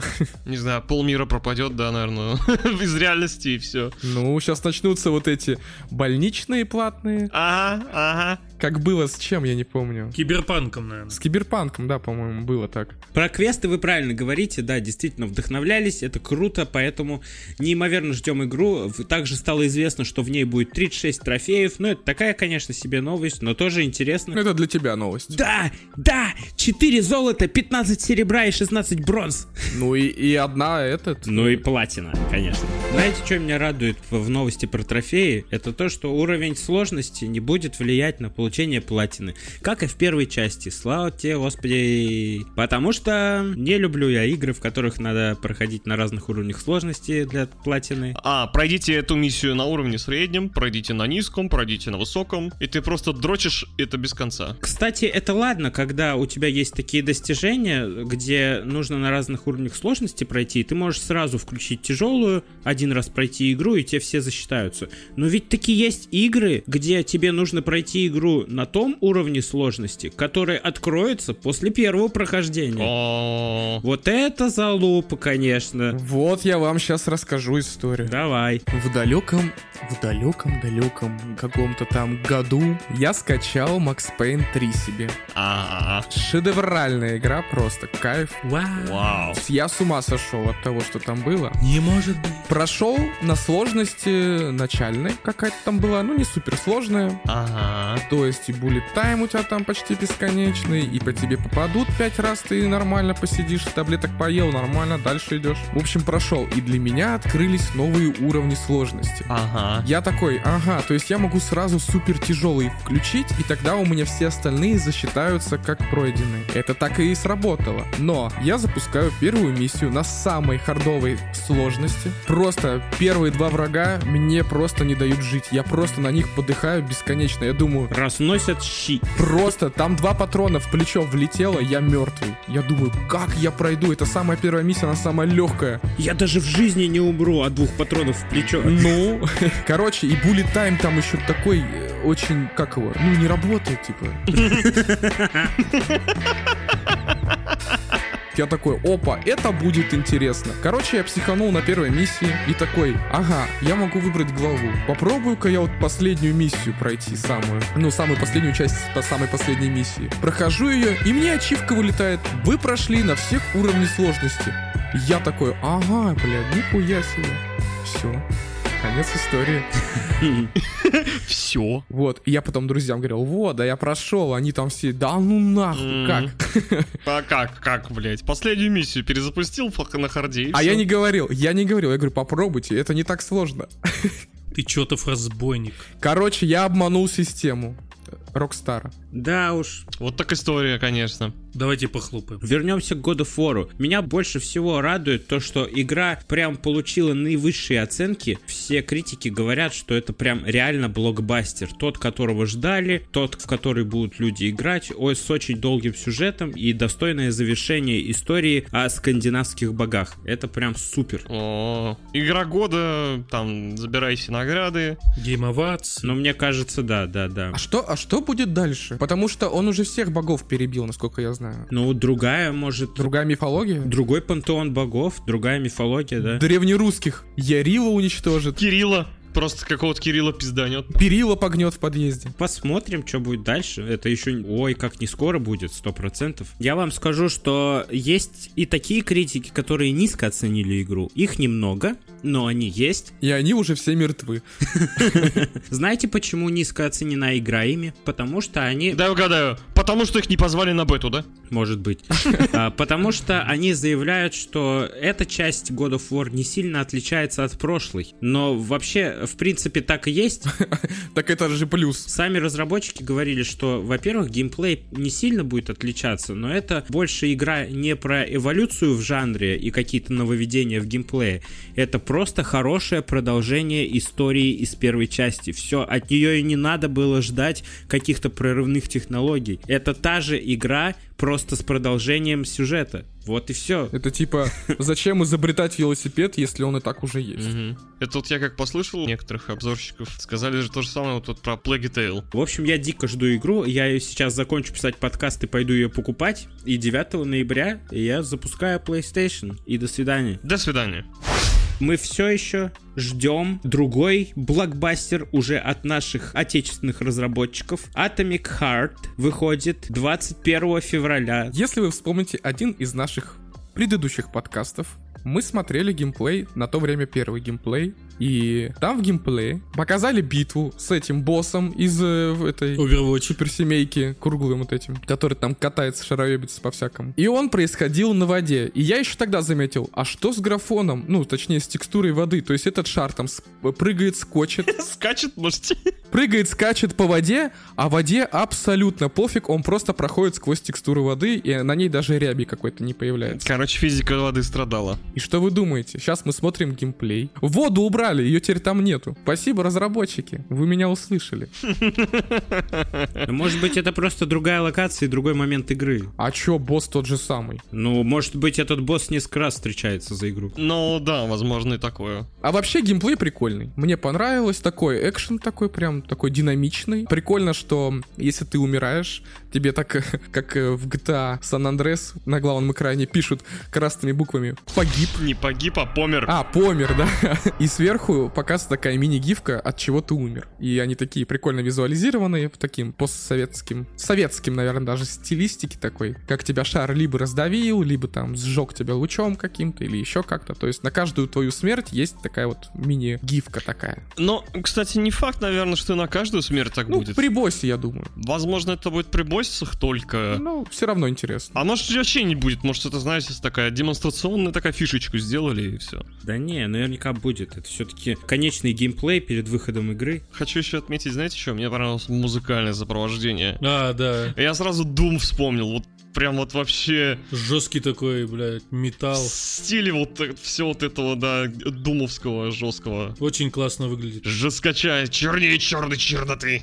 Не знаю, полмира пропадет, да, наверное, из реальности и все. Ну, сейчас начнутся вот эти больничные платные. Ага. Как было с чем, я не помню. Киберпанком, наверное. С киберпанком, да, по-моему, было так. Про квесты вы правильно говорите, да, действительно вдохновлялись, это круто, поэтому неимоверно ждем игру. Также стало известно, что в ней будет 36 трофеев. Ну, это такая, конечно, себе новость, но тоже интересно. Это для тебя новость. Да, 4 золота, 15 серебра и 16 бронз. Ну и одна этот. Ну и платина, конечно. Знаете, что меня радует в новости про трофеи? Это то, что уровень сложности не будет влиять на получение получения платины, как и в первой части. Слава тебе, Господи. Потому что не люблю я игры, в которых надо проходить на разных уровнях сложности для платины. Пройдите эту миссию на уровне среднем, пройдите на низком, пройдите на высоком, и ты просто дрочишь это без конца. Кстати, это ладно, когда у тебя есть такие достижения, где нужно на разных уровнях сложности пройти, и ты можешь сразу включить тяжелую, один раз пройти игру, и те все засчитаются. Но ведь такие есть игры, где тебе нужно пройти игру на том уровне сложности, который откроется после первого прохождения. Вот это залупа, конечно. Вот я вам сейчас расскажу историю. Давай. В далеком каком-то там году я скачал Max Payne 3 себе. Шедевральная игра, просто кайф. Вау. Я с ума сошел от того, что там было. Не может быть. Прошел на сложности начальной, какая-то там была, ну не суперсложная. То есть и буллет тайм у тебя там почти бесконечный, и по тебе попадут 5 раз, ты нормально посидишь, таблеток поел, нормально, дальше идешь. В общем, прошел, и для меня открылись новые уровни сложности. Я такой, то есть я могу сразу супер тяжелый включить, и тогда у меня все остальные засчитаются как пройденные. Это так и сработало. Но я запускаю первую миссию на самой хардовой сложности. Просто первые 2 врага мне просто не дают жить. Я просто на них подыхаю бесконечно. Я думаю... Разносят щи. Просто там 2 патрона в плечо влетело, я мертвый. Я думаю, как я пройду? Это самая первая миссия, она самая легкая. Я даже в жизни не умру от 2 патронов в плечо. Ну... Короче, и bullet time там еще такой очень, как его, ну не работает, типа. Я такой, опа, это будет интересно. Короче, я психанул на первой миссии и такой, я могу выбрать главу. Попробую-ка я вот последнюю миссию пройти, самую последнюю часть по самой последней миссии. Прохожу ее, и мне ачивка вылетает. Вы прошли на всех уровнях сложности. Я такой, нихуя себе. Все. Конец истории. Все. Вот, и я потом друзьям говорил, я прошел, они там все, да ну нахуй, как? Как, блядь, последнюю миссию перезапустил на харде. Я не говорил, я говорю, попробуйте, это не так сложно. Ты чертов разбойник. Короче, я обманул систему Рокстара. Да уж. Вот так история, конечно. Давайте похлопаем. Вернемся к God of War. Меня больше всего радует то, что игра прям получила наивысшие оценки. Все критики говорят, что это прям реально блокбастер. Тот, которого ждали, тот, в который будут люди играть, с очень долгим сюжетом и достойное завершение истории о скандинавских богах. Это прям супер. Игра года, там, забирай все награды. Game Awards. Но мне кажется, да. А что будет дальше? Потому что он уже всех богов перебил, насколько я знаю. Другая мифология? Другой пантеон богов, другая мифология, да. Древнерусских. Ярила уничтожит. Кирилла. Просто какого-то Кирилла пизданет. Перила погнет в подъезде. Посмотрим, что будет дальше. Это еще, как не скоро будет, 100%. Я вам скажу, что есть и такие критики, которые низко оценили игру. Их немного, но они есть. И они уже все мертвы. Знаете, почему низко оценена игра ими? Потому что они... Да, угадаю. Потому что их не позвали на бету, да? Может быть. Потому что они заявляют, что эта часть God of War не сильно отличается от прошлой. Но вообще... В принципе, так и есть. Так это же плюс. Сами разработчики говорили, что, во-первых, геймплей не сильно будет отличаться, но это больше игра не про эволюцию в жанре и какие-то нововведения в геймплее. Это просто хорошее продолжение истории из первой части. Все, от нее и не надо было ждать каких-то прорывных технологий. Это та же игра, просто с продолжением сюжета. Вот и все. Это типа, зачем изобретать велосипед, если он и так уже есть? Это вот я как послышал некоторых обзорщиков, сказали же то же самое вот про Plague Tale. В общем, я дико жду игру, я ее сейчас закончу писать подкаст и пойду ее покупать. И 9 ноября я запускаю PlayStation. И до свидания. До свидания. Мы все еще ждем другой блокбастер уже от наших отечественных разработчиков. Atomic Heart выходит 21 февраля. Если вы вспомните один из наших предыдущих подкастов, Мы смотрели геймплей, на то время первый геймплей, и там в геймплее показали битву с этим боссом из этой суперсемейки, круглым вот этим, который там катается, шароебится по-всякому. И он происходил на воде. И я еще тогда заметил, а что с графоном? Ну, точнее, с текстурой воды. То есть этот шар там прыгает, скочет. Скачет, можете. Прыгает, скачет по воде, а воде абсолютно пофиг, он просто проходит сквозь текстуру воды, и на ней даже ряби какой-то не появляется. Короче, физика воды страдала. И что вы думаете? Сейчас мы смотрим геймплей. Воду убрали, ее теперь там нету. Спасибо, разработчики, вы меня услышали. Может быть, это просто другая локация и другой момент игры. А чё, босс тот же самый? Ну, может быть, этот босс несколько раз встречается за игру. Ну да, возможно и такое. А вообще геймплей прикольный. Мне понравилось, такой экшен такой, прям такой динамичный. Прикольно, что если ты умираешь, тебе так, как в GTA San Andreas на главном экране пишут красными буквами «Погиб». Не погиб, а помер. А, помер, да. И сверху показывается такая мини-гифка «От чего ты умер». И они такие прикольно визуализированные, таким постсоветским, советским, наверное, даже стилистики такой. Как тебя шар либо раздавил, либо там сжег тебя лучом каким-то, или еще как-то. То есть на каждую твою смерть есть такая вот мини-гифка такая. Но, кстати, не факт, наверное, что на каждую смерть так будет. Ну, при боссе, я думаю. Возможно, это будет при боссах только. Ну, все равно интересно. А может, вообще не будет. Может, это, знаете, такая демонстрационная такая фишечку сделали и все. Да не, наверняка будет. Это все-таки конечный геймплей перед выходом игры. Хочу еще отметить, знаете что? Мне понравилось музыкальное сопровождение. А, да. Я сразу Doom вспомнил. Вот прям вот вообще жесткий такой, блядь, металл. В стиле вот все вот этого, да, думовского, жесткого. Очень классно выглядит. Жесткача, чернее черной черноты.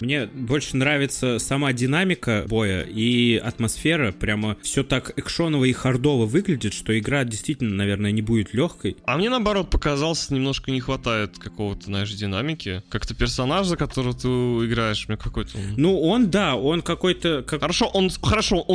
Мне больше нравится сама динамика боя и атмосфера. Прямо все так экшоново и хардово выглядит, что игра действительно, наверное, не будет легкой. А мне, наоборот, показалось, немножко не хватает какого-то, знаешь, динамики. Как-то персонаж, за которого ты играешь, мне какой-то... Ну, он, да, он какой-то... Как... Хорошо, он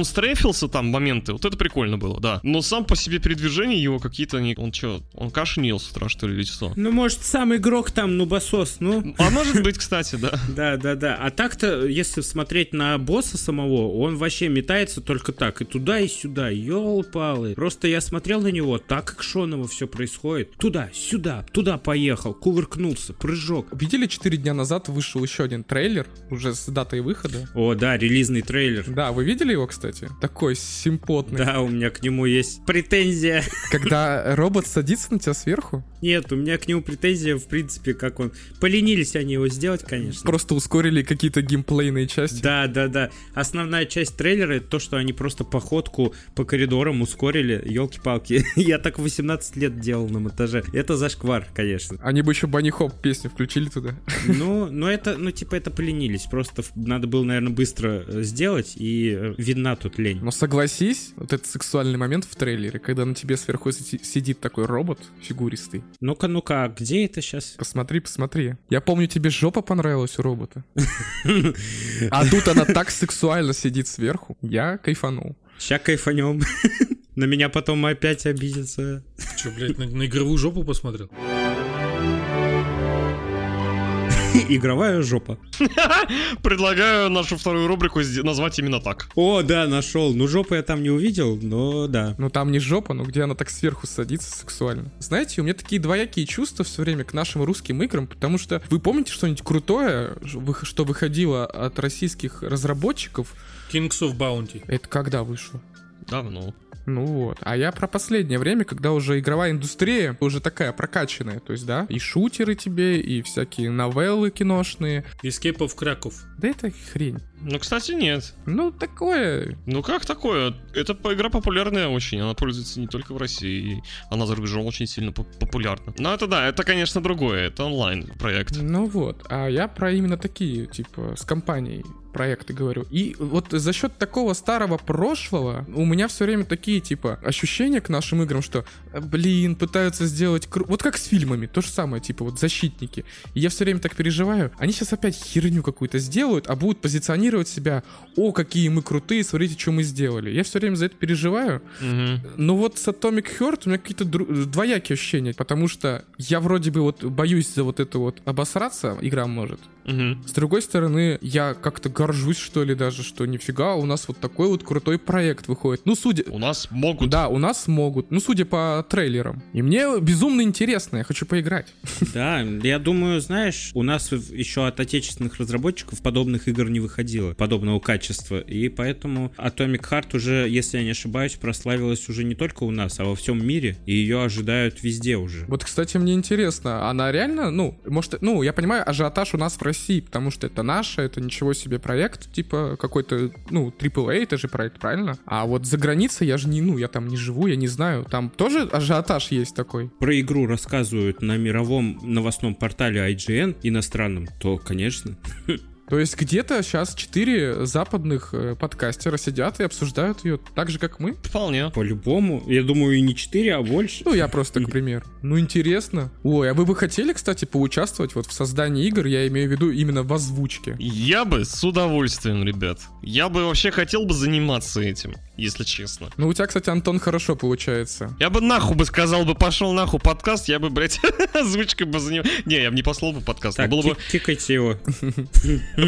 стрейфился там моменты, вот это прикольно было, да. Но сам по себе передвижение его какие-то не... Он что, он кашнил с утра, что ли, или что? Ну, может, сам игрок там нубасос, ну. А может быть, кстати, да. Да. А так-то, если смотреть на босса самого, он вообще метается только так, и туда, и сюда, ёл-палы. Просто я смотрел на него, так экшоново все происходит. Туда, сюда, туда поехал, кувыркнулся, прыжок. Видели, 4 дня назад вышел еще один трейлер, уже с датой выхода? О, да, релизный трейлер. Да, вы видели его, кстати? Такой симпотный. Да, у меня к нему есть претензия. Когда робот садится на тебя сверху? Нет, у меня к нему претензия, в принципе, как он... Поленились они его сделать, конечно. Просто ускорили какие-то геймплейные части. Да. Основная часть трейлера — это то, что они просто походку по коридорам ускорили. Ёлки-палки. Я так 18 лет делал на монтаже. Это зашквар, конечно. Они бы еще Bunny Hop песню включили туда. Ну, это, ну, типа, это поленились. Просто надо было, наверное, быстро сделать, и видна тут лень. Но согласись, вот этот сексуальный момент в трейлере, когда на тебе сверху сидит такой робот фигуристый. Ну-ка, а где это сейчас? Посмотри. Я помню, тебе жопа понравилась у робота. А тут она так сексуально сидит сверху. Я кайфанул. Ща кайфанем. На меня потом опять обидятся. Че, блядь, на игровую жопу посмотрел? Игровая жопа. Предлагаю нашу вторую рубрику назвать именно так. О, да, нашел. Ну, жопу я там не увидел, но да. Ну, там не жопа, но где она так сверху садится сексуально. Знаете, у меня такие двоякие чувства все время к нашим русским играм, потому что вы помните что-нибудь крутое, что выходило от российских разработчиков? Kings of Bounty. Это когда вышло? Давно. Ну вот. А я про последнее время, когда уже игровая индустрия уже такая прокачанная. То есть, да, и шутеры тебе, и всякие новеллы киношные. Escape of Krakow. Да это хрень. Ну, кстати, нет. Ну, такое. Ну, как такое? Это игра популярная очень. Она пользуется не только в России. Она за рубежом очень сильно популярна. Но это, да, это, конечно, другое. Это онлайн-проект. Ну вот. А я про именно такие, типа, с компанией проекты говорю. И вот за счет такого старого прошлого у меня все время такие, типа, ощущения к нашим играм, что, блин, пытаются сделать... Вот как с фильмами, то же самое, типа, вот «Защитники». И я все время так переживаю. Они сейчас опять херню какую-то сделают, а будут позиционировать себя: «О, какие мы крутые, смотрите, что мы сделали». Я все время за это переживаю. Угу. Но вот с Atomic Heart у меня какие-то двоякие ощущения, потому что я вроде бы вот боюсь за вот это вот обосраться, игра может. С другой стороны, я как-то горжусь, что ли, даже, что нифига, у нас вот такой вот крутой проект выходит. Ну, судя... У нас могут. Да, у нас могут. Ну, судя по трейлерам. И мне безумно интересно, я хочу поиграть. Да, я думаю, знаешь, у нас еще от отечественных разработчиков подобных игр не выходило, подобного качества. И поэтому Atomic Heart уже, если я не ошибаюсь, прославилась уже не только у нас, а во всем мире. И ее ожидают везде уже. Вот, кстати, мне интересно, она реально, ну, может, ну, я понимаю, ажиотаж у нас в России, потому что это наше, это ничего себе проект, типа какой-то, ну, AAA, это же проект, правильно? А вот за границей я же не, ну, я там не живу, я не знаю, там тоже ажиотаж есть такой. Про игру рассказывают на мировом новостном портале IGN иностранном, то, конечно... То есть где-то сейчас 4 западных подкастера сидят и обсуждают ее так же, как мы? Вполне. По-любому. Я думаю, и не 4, а больше. Ну, я просто, к примеру. Ну, интересно. Ой, а вы бы хотели, кстати, поучаствовать вот в создании игр? Я имею в виду именно в озвучке. Я бы с удовольствием, ребят. Я бы вообще хотел бы заниматься этим, если честно. Ну, у тебя, кстати, Антон, хорошо получается. Я бы нахуй бы сказал бы, пошел нахуй подкаст, я бы, блядь, озвучкой бы занимался. Не, я бы не послал бы подкаст. Так, кикайте его.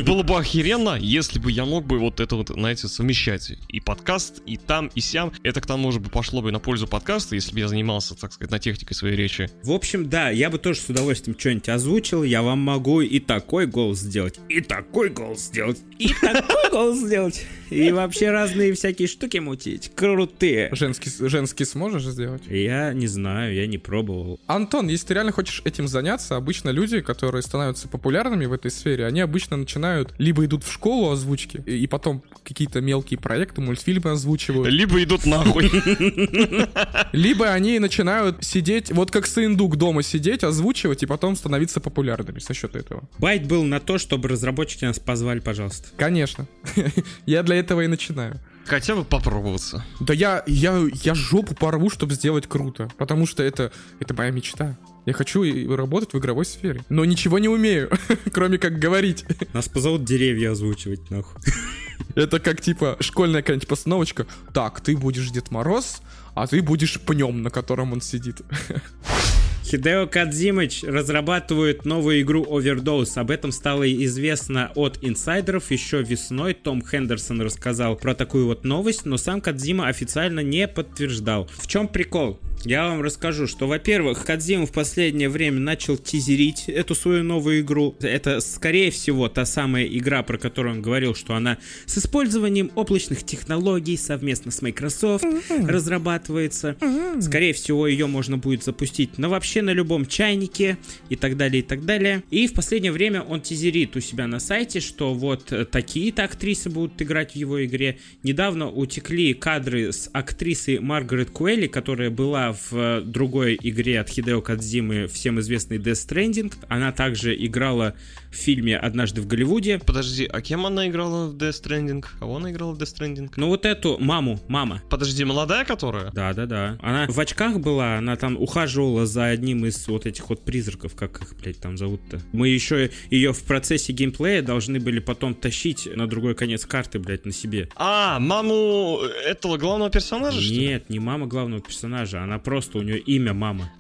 Было бы охеренно, если бы я мог бы вот это вот, знаете, совмещать. И подкаст, и там, и сям. Это к тому же бы пошло бы на пользу подкаста, если бы я занимался, так сказать, на технике своей речи. В общем, да, я бы тоже с удовольствием что-нибудь озвучил. Я вам могу и такой голос сделать, и такой голос сделать, и такой голос сделать. И вообще разные всякие штуки мутить. Крутые. Женский сможешь сделать? Я не знаю, я не пробовал. Антон, если ты реально хочешь этим заняться, обычно люди, которые становятся популярными в этой сфере, они обычно начинают, либо идут в школу озвучки, и потом какие-то мелкие проекты, мультфильмы озвучивают. Либо идут нахуй. Либо они начинают сидеть, вот как сындук дома сидеть, озвучивать, и потом становиться популярными за счет этого. Байт был на то, чтобы разработчики нас позвали, пожалуйста. Конечно. Я для этого и начинаю. Хотя бы попробоваться. Да я жопу порву, чтобы сделать круто. Потому что это моя мечта. Я хочу работать в игровой сфере. Но ничего не умею, кроме как говорить. Нас позовут деревья озвучивать, нахуй. Это как, типа, школьная какая-нибудь постановочка. Так, ты будешь Дед Мороз, а ты будешь пнем, на котором он сидит. Хидео Кадзимыч разрабатывает новую игру Overdose. Об этом стало известно от инсайдеров еще весной. Том Хендерсон рассказал про такую вот новость, но сам Кадзима официально не подтверждал. В чем прикол? Я вам расскажу, что, во-первых, Кадзима в последнее время начал тизерить эту свою новую игру. Это, скорее всего, та самая игра, про которую он говорил, что она с использованием облачных технологий совместно с Microsoft разрабатывается. Скорее всего, ее можно будет запустить, но вообще на любом чайнике и так далее, и так далее. И в последнее время он тизерит у себя на сайте, что вот такие-то актрисы будут играть в его игре. Недавно утекли кадры с актрисой Маргарет Куэлли, которая была в другой игре от Хидео Кадзимы, всем известный Death Stranding. Она также играла в фильме «Однажды в Голливуде». Подожди, а кем она играла в Death Stranding? Кого она играла в Death Stranding? Ну вот эту мама. Подожди, молодая которая? Да. Она в очках была, она там ухаживала за одним из вот этих вот призраков, как их, блядь, там зовут-то. Мы еще ее в процессе геймплея должны были потом тащить на другой конец карты, блядь, на себе. А, маму этого главного персонажа, что ли? Нет, не мама главного персонажа, она просто, у нее имя мама.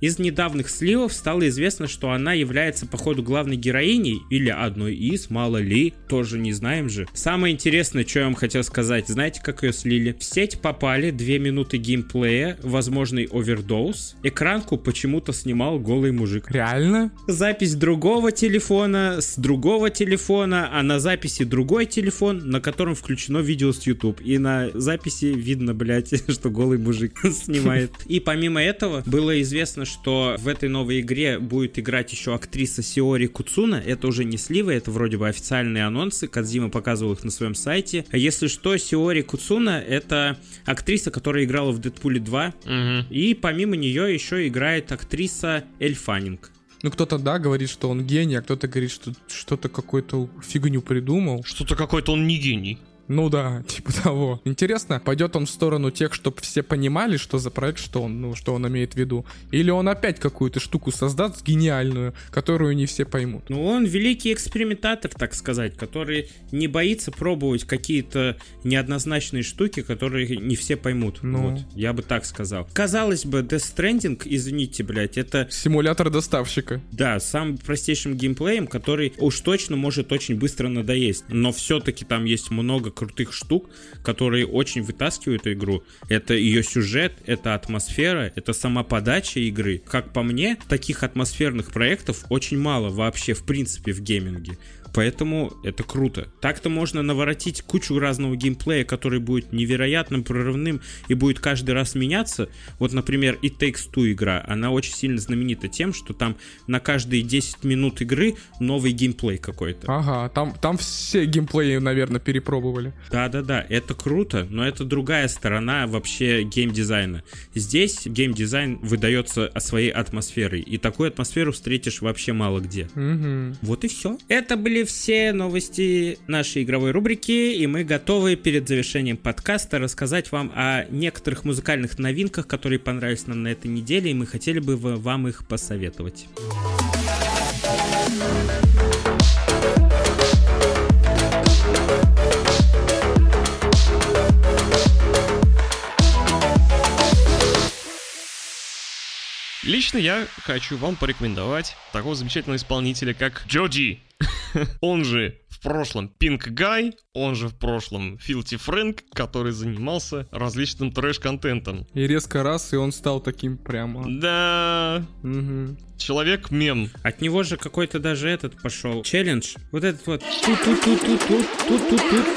Из недавних сливов стало известно, что она является, походу, главной героиней или одной из, мало ли, тоже не знаем же. Самое интересное, что я вам хотел сказать, знаете, как ее слили? В сеть попали 2 минуты геймплея, возможный овердоуз. Экранку почему-то снимал голый мужик. Реально? Запись другого телефона, с другого телефона, а на записи другой телефон, на котором включено видео с YouTube. И на записи видно, блядь, что голый мужик снимает. И помимо этого было известно, что в этой новой игре будет играть еще актриса Сиори Куцуна. Это уже не сливы, это вроде бы официальные анонсы. Кадзима показывал их на своем сайте. Если что, Сиори Куцуна — это актриса, которая играла в Дэдпуле 2. И помимо нее еще играет актриса Эль Фаннинг. Ну, кто-то, да, говорит, что он гений, а кто-то говорит, что что-то какую-то фигню придумал. Что-то какой-то он не гений. Ну да, типа того. Интересно, пойдет он в сторону тех, чтобы все понимали, что за проект, что он имеет в виду. Или он опять какую-то штуку создаст гениальную, которую не все поймут. Ну он великий экспериментатор, так сказать, который не боится пробовать какие-то неоднозначные штуки, которые не все поймут. Ну. Вот, я бы так сказал. Казалось бы, Death Stranding, извините, блять, это... Симулятор доставщика. Да, самым простейшим геймплеем, который уж точно может очень быстро надоесть. Но все-таки там есть много крутых штук, которые очень вытаскивают игру. Это ее сюжет, это атмосфера, это сама подача игры. Как по мне, таких атмосферных проектов очень мало вообще в принципе в гейминге. Поэтому это круто. Так-то можно наворотить кучу разного геймплея, который будет невероятным, прорывным и будет каждый раз меняться. Вот, например, It Takes Two игра. Она очень сильно знаменита тем, что там на каждые 10 минут игры новый геймплей какой-то. Ага, там все геймплеи, наверное, перепробовали. Да-да-да, это круто, но это другая сторона вообще геймдизайна. Здесь геймдизайн выдается своей атмосферой. И такую атмосферу встретишь вообще мало где. Угу. Вот и все. Это, блин, все новости нашей игровой рубрики, и мы готовы перед завершением подкаста рассказать вам о некоторых музыкальных новинках, которые понравились нам на этой неделе, и мы хотели бы вам их посоветовать. Лично я хочу вам порекомендовать такого замечательного исполнителя, как Джоджи. Он же в прошлом Pink Guy, он же в прошлом Filthy Frank, который занимался различным трэш-контентом. И резко раз, и он стал таким прямо. Да. Угу. Человек-мем. От него же какой-то даже этот пошел челлендж. Вот этот вот.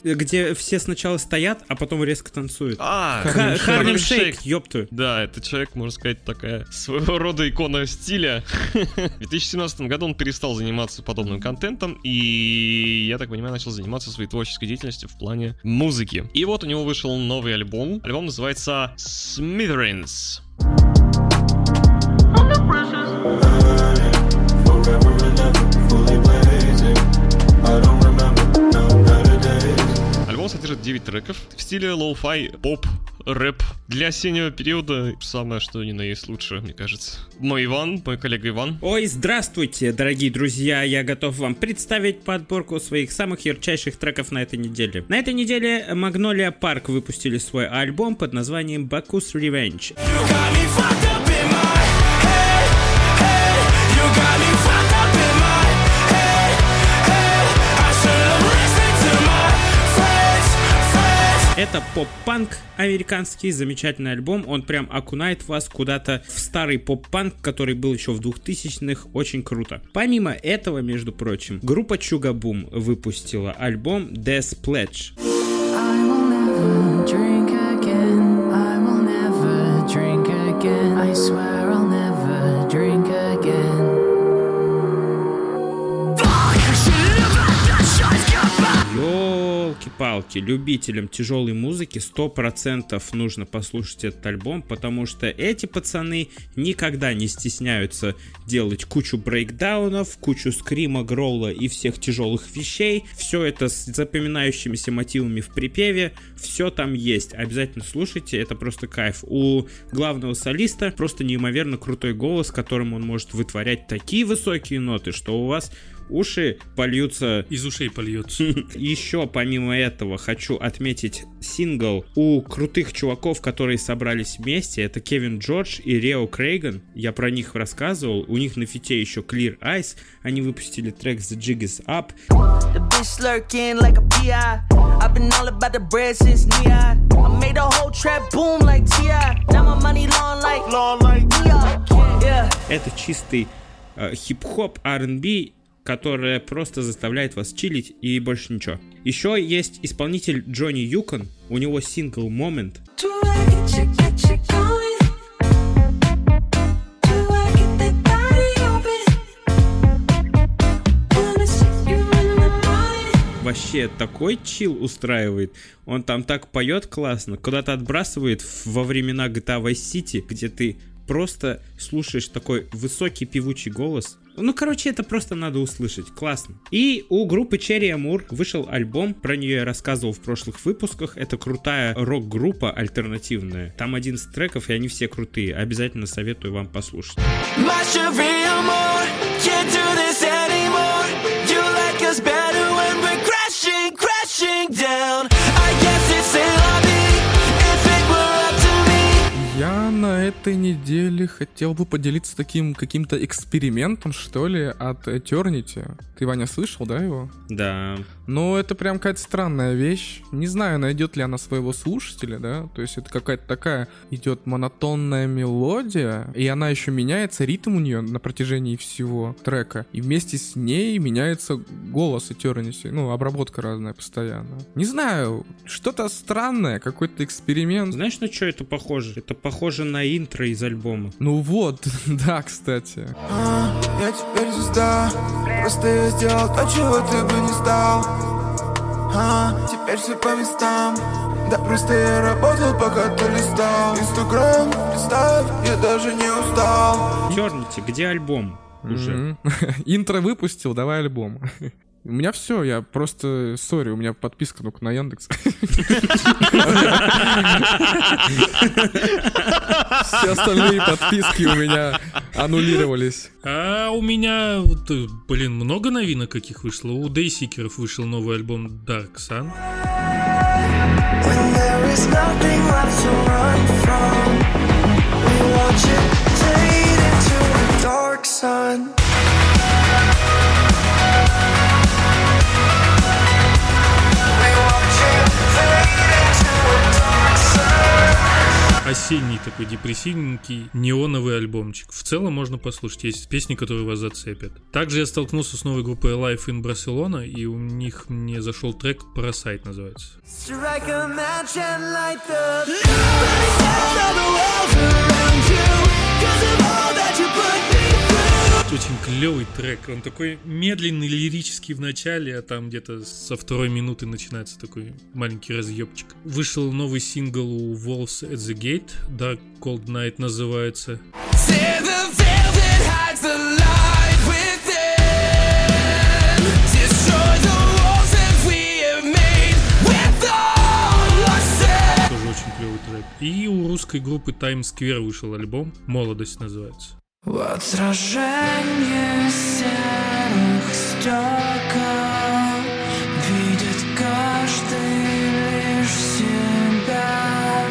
Где все сначала стоят, а потом резко танцуют. А, Harlem Shake, ёпту. Да, этот человек, можно сказать, такая своего рода икона стиля. В 2017 году он перестал заниматься подобным контентом и, я так понимаю, начал заниматься своей творческой деятельностью в плане музыки. И вот у него вышел новый альбом. Альбом называется Smithereens. Альбом содержит 9 треков в стиле лоу-фай, поп, рэп. Для осеннего периода самое что ни на есть лучше, мне кажется. Мой коллега Иван. Ой, здравствуйте, дорогие друзья. Я готов вам представить подборку своих самых ярчайших треков на этой неделе. На этой неделе Magnolia Park выпустили свой альбом под названием Baku's Revenge. Это поп-панк американский, замечательный альбом. Он прям окунает вас куда-то в старый поп-панк, который был еще в 2000-х. Очень круто. Помимо этого, между прочим, группа Chuga Boom выпустила альбом Death Pledge. Палки, любителям тяжелой музыки 100% нужно послушать этот альбом, потому что эти пацаны никогда не стесняются делать кучу брейкдаунов, кучу скрима, гроула и всех тяжелых вещей. Все это с запоминающимися мотивами в припеве, все там есть. Обязательно слушайте, это просто кайф. У главного солиста просто неимоверно крутой голос, которым он может вытворять такие высокие ноты, что у вас... уши польются. Из ушей польются. Еще помимо этого хочу отметить сингл у крутых чуваков, которые собрались вместе. Это Кевин Джордж и Рио Крейган. Я про них рассказывал. У них на фите еще Clear Eyes. Они выпустили трек The Jig Is Up. Это чистый хип-хоп, R&B, которая просто заставляет вас чилить и больше ничего. Еще есть исполнитель Джонни Юкон, у него сингл Moment. Вообще такой чил устраивает. Он там так поет классно, куда-то отбрасывает во времена GTA Vice City, где ты просто слушаешь такой высокий певучий голос, Ну, короче, это просто надо услышать. Классно. И у группы Cherry Amour вышел альбом. Про нее я рассказывал в прошлых выпусках. Это крутая рок-группа альтернативная. Там 11 треков, и они все крутые. Обязательно советую вам послушать. Я на этой неделе хотел бы поделиться таким каким-то экспериментом, что ли, от Eternity. Ты, Ваня, слышал, да, его? Да. Но это прям какая-то странная вещь. Не знаю, найдет ли она своего слушателя, да? То есть это какая-то такая идет монотонная мелодия, и она еще меняется, ритм у нее на протяжении всего трека. И вместе с ней меняется голос Eternity. Ну, обработка разная постоянно. Не знаю, что-то странное, какой-то эксперимент. Знаешь, на что это похоже? Это похоже на интро из альбома. Ну вот, да, кстати. Я теперь звезда, просто я сделал то, чего ты бы не стал. Теперь все по местам, да просто я работал, пока ты листал. Инстаграм, представь, я даже не устал. Eternity, где альбом уже? Интро выпустил, давай альбом. У меня все, я просто... Сори, у меня подписка только на Яндекс. Все остальные подписки у меня аннулировались. А у меня, блин, много новинок каких вышло. У Daysicker'ов вышел новый альбом Dark Sun. Осенний такой депрессивненький неоновый альбомчик. В целом можно послушать. Есть песни, которые вас зацепят. Также я столкнулся с новой группой Life in Barcelona, и у них мне зашел трек Parasite называется. Очень клевый трек. Он такой медленный, лирический в начале, а там где-то со второй минуты начинается такой маленький разъебчик. Вышел новый сингл у Wolves at the Gate, Dark Cold Night называется. Тоже очень клевый трек. И у русской группы Times Square вышел альбом, Молодость называется. Вот сражение серых стекол видит каждый лишь себя.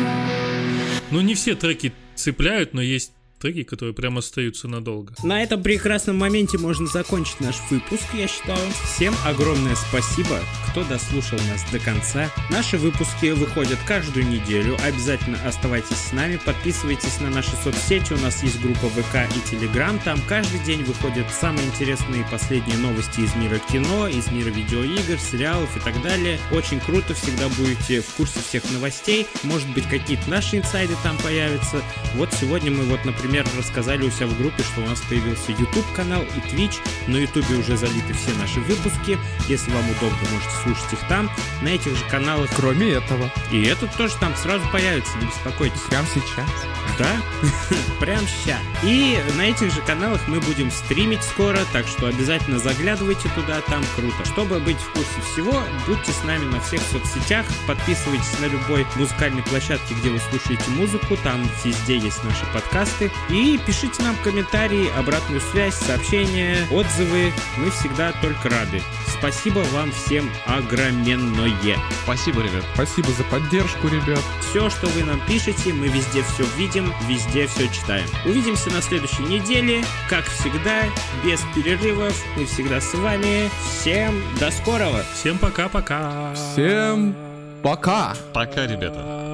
Ну, не все треки цепляют, но есть треки, которые прям остаются надолго. На этом прекрасном моменте можно закончить наш выпуск, я считаю. Всем огромное спасибо, кто дослушал нас до конца. Наши выпуски выходят каждую неделю. Обязательно оставайтесь с нами, подписывайтесь на наши соцсети. У нас есть группа ВК и Телеграм. Там каждый день выходят самые интересные последние новости из мира кино, из мира видеоигр, сериалов и так далее. Очень круто, всегда будете в курсе всех новостей. Может быть, какие-то наши инсайды там появятся. Вот сегодня мы вот, например, рассказали у себя в группе, что у нас появился YouTube-канал и Twitch. На YouTube уже залиты все наши выпуски. Если вам удобно, можете слушать их там, на этих же каналах. Кроме этого. И этот тоже там сразу появится, не беспокойтесь. Прямо сейчас. Да? Прямо сейчас. И на этих же каналах мы будем стримить скоро, так что обязательно заглядывайте туда, там круто. Чтобы быть в курсе всего, будьте с нами на всех соцсетях, подписывайтесь на любой музыкальной площадке, где вы слушаете музыку, там везде есть наши подкасты. И пишите нам комментарии, обратную связь, сообщения, отзывы. Мы всегда только рады. Спасибо вам всем огроменное. Спасибо, ребят. Спасибо за поддержку, ребят. Все, что вы нам пишете, мы везде все видим, везде все читаем. Увидимся на следующей неделе. Как всегда, без перерывов. Мы всегда с вами. Всем до скорого. Всем пока-пока. Всем пока. Пока, ребята.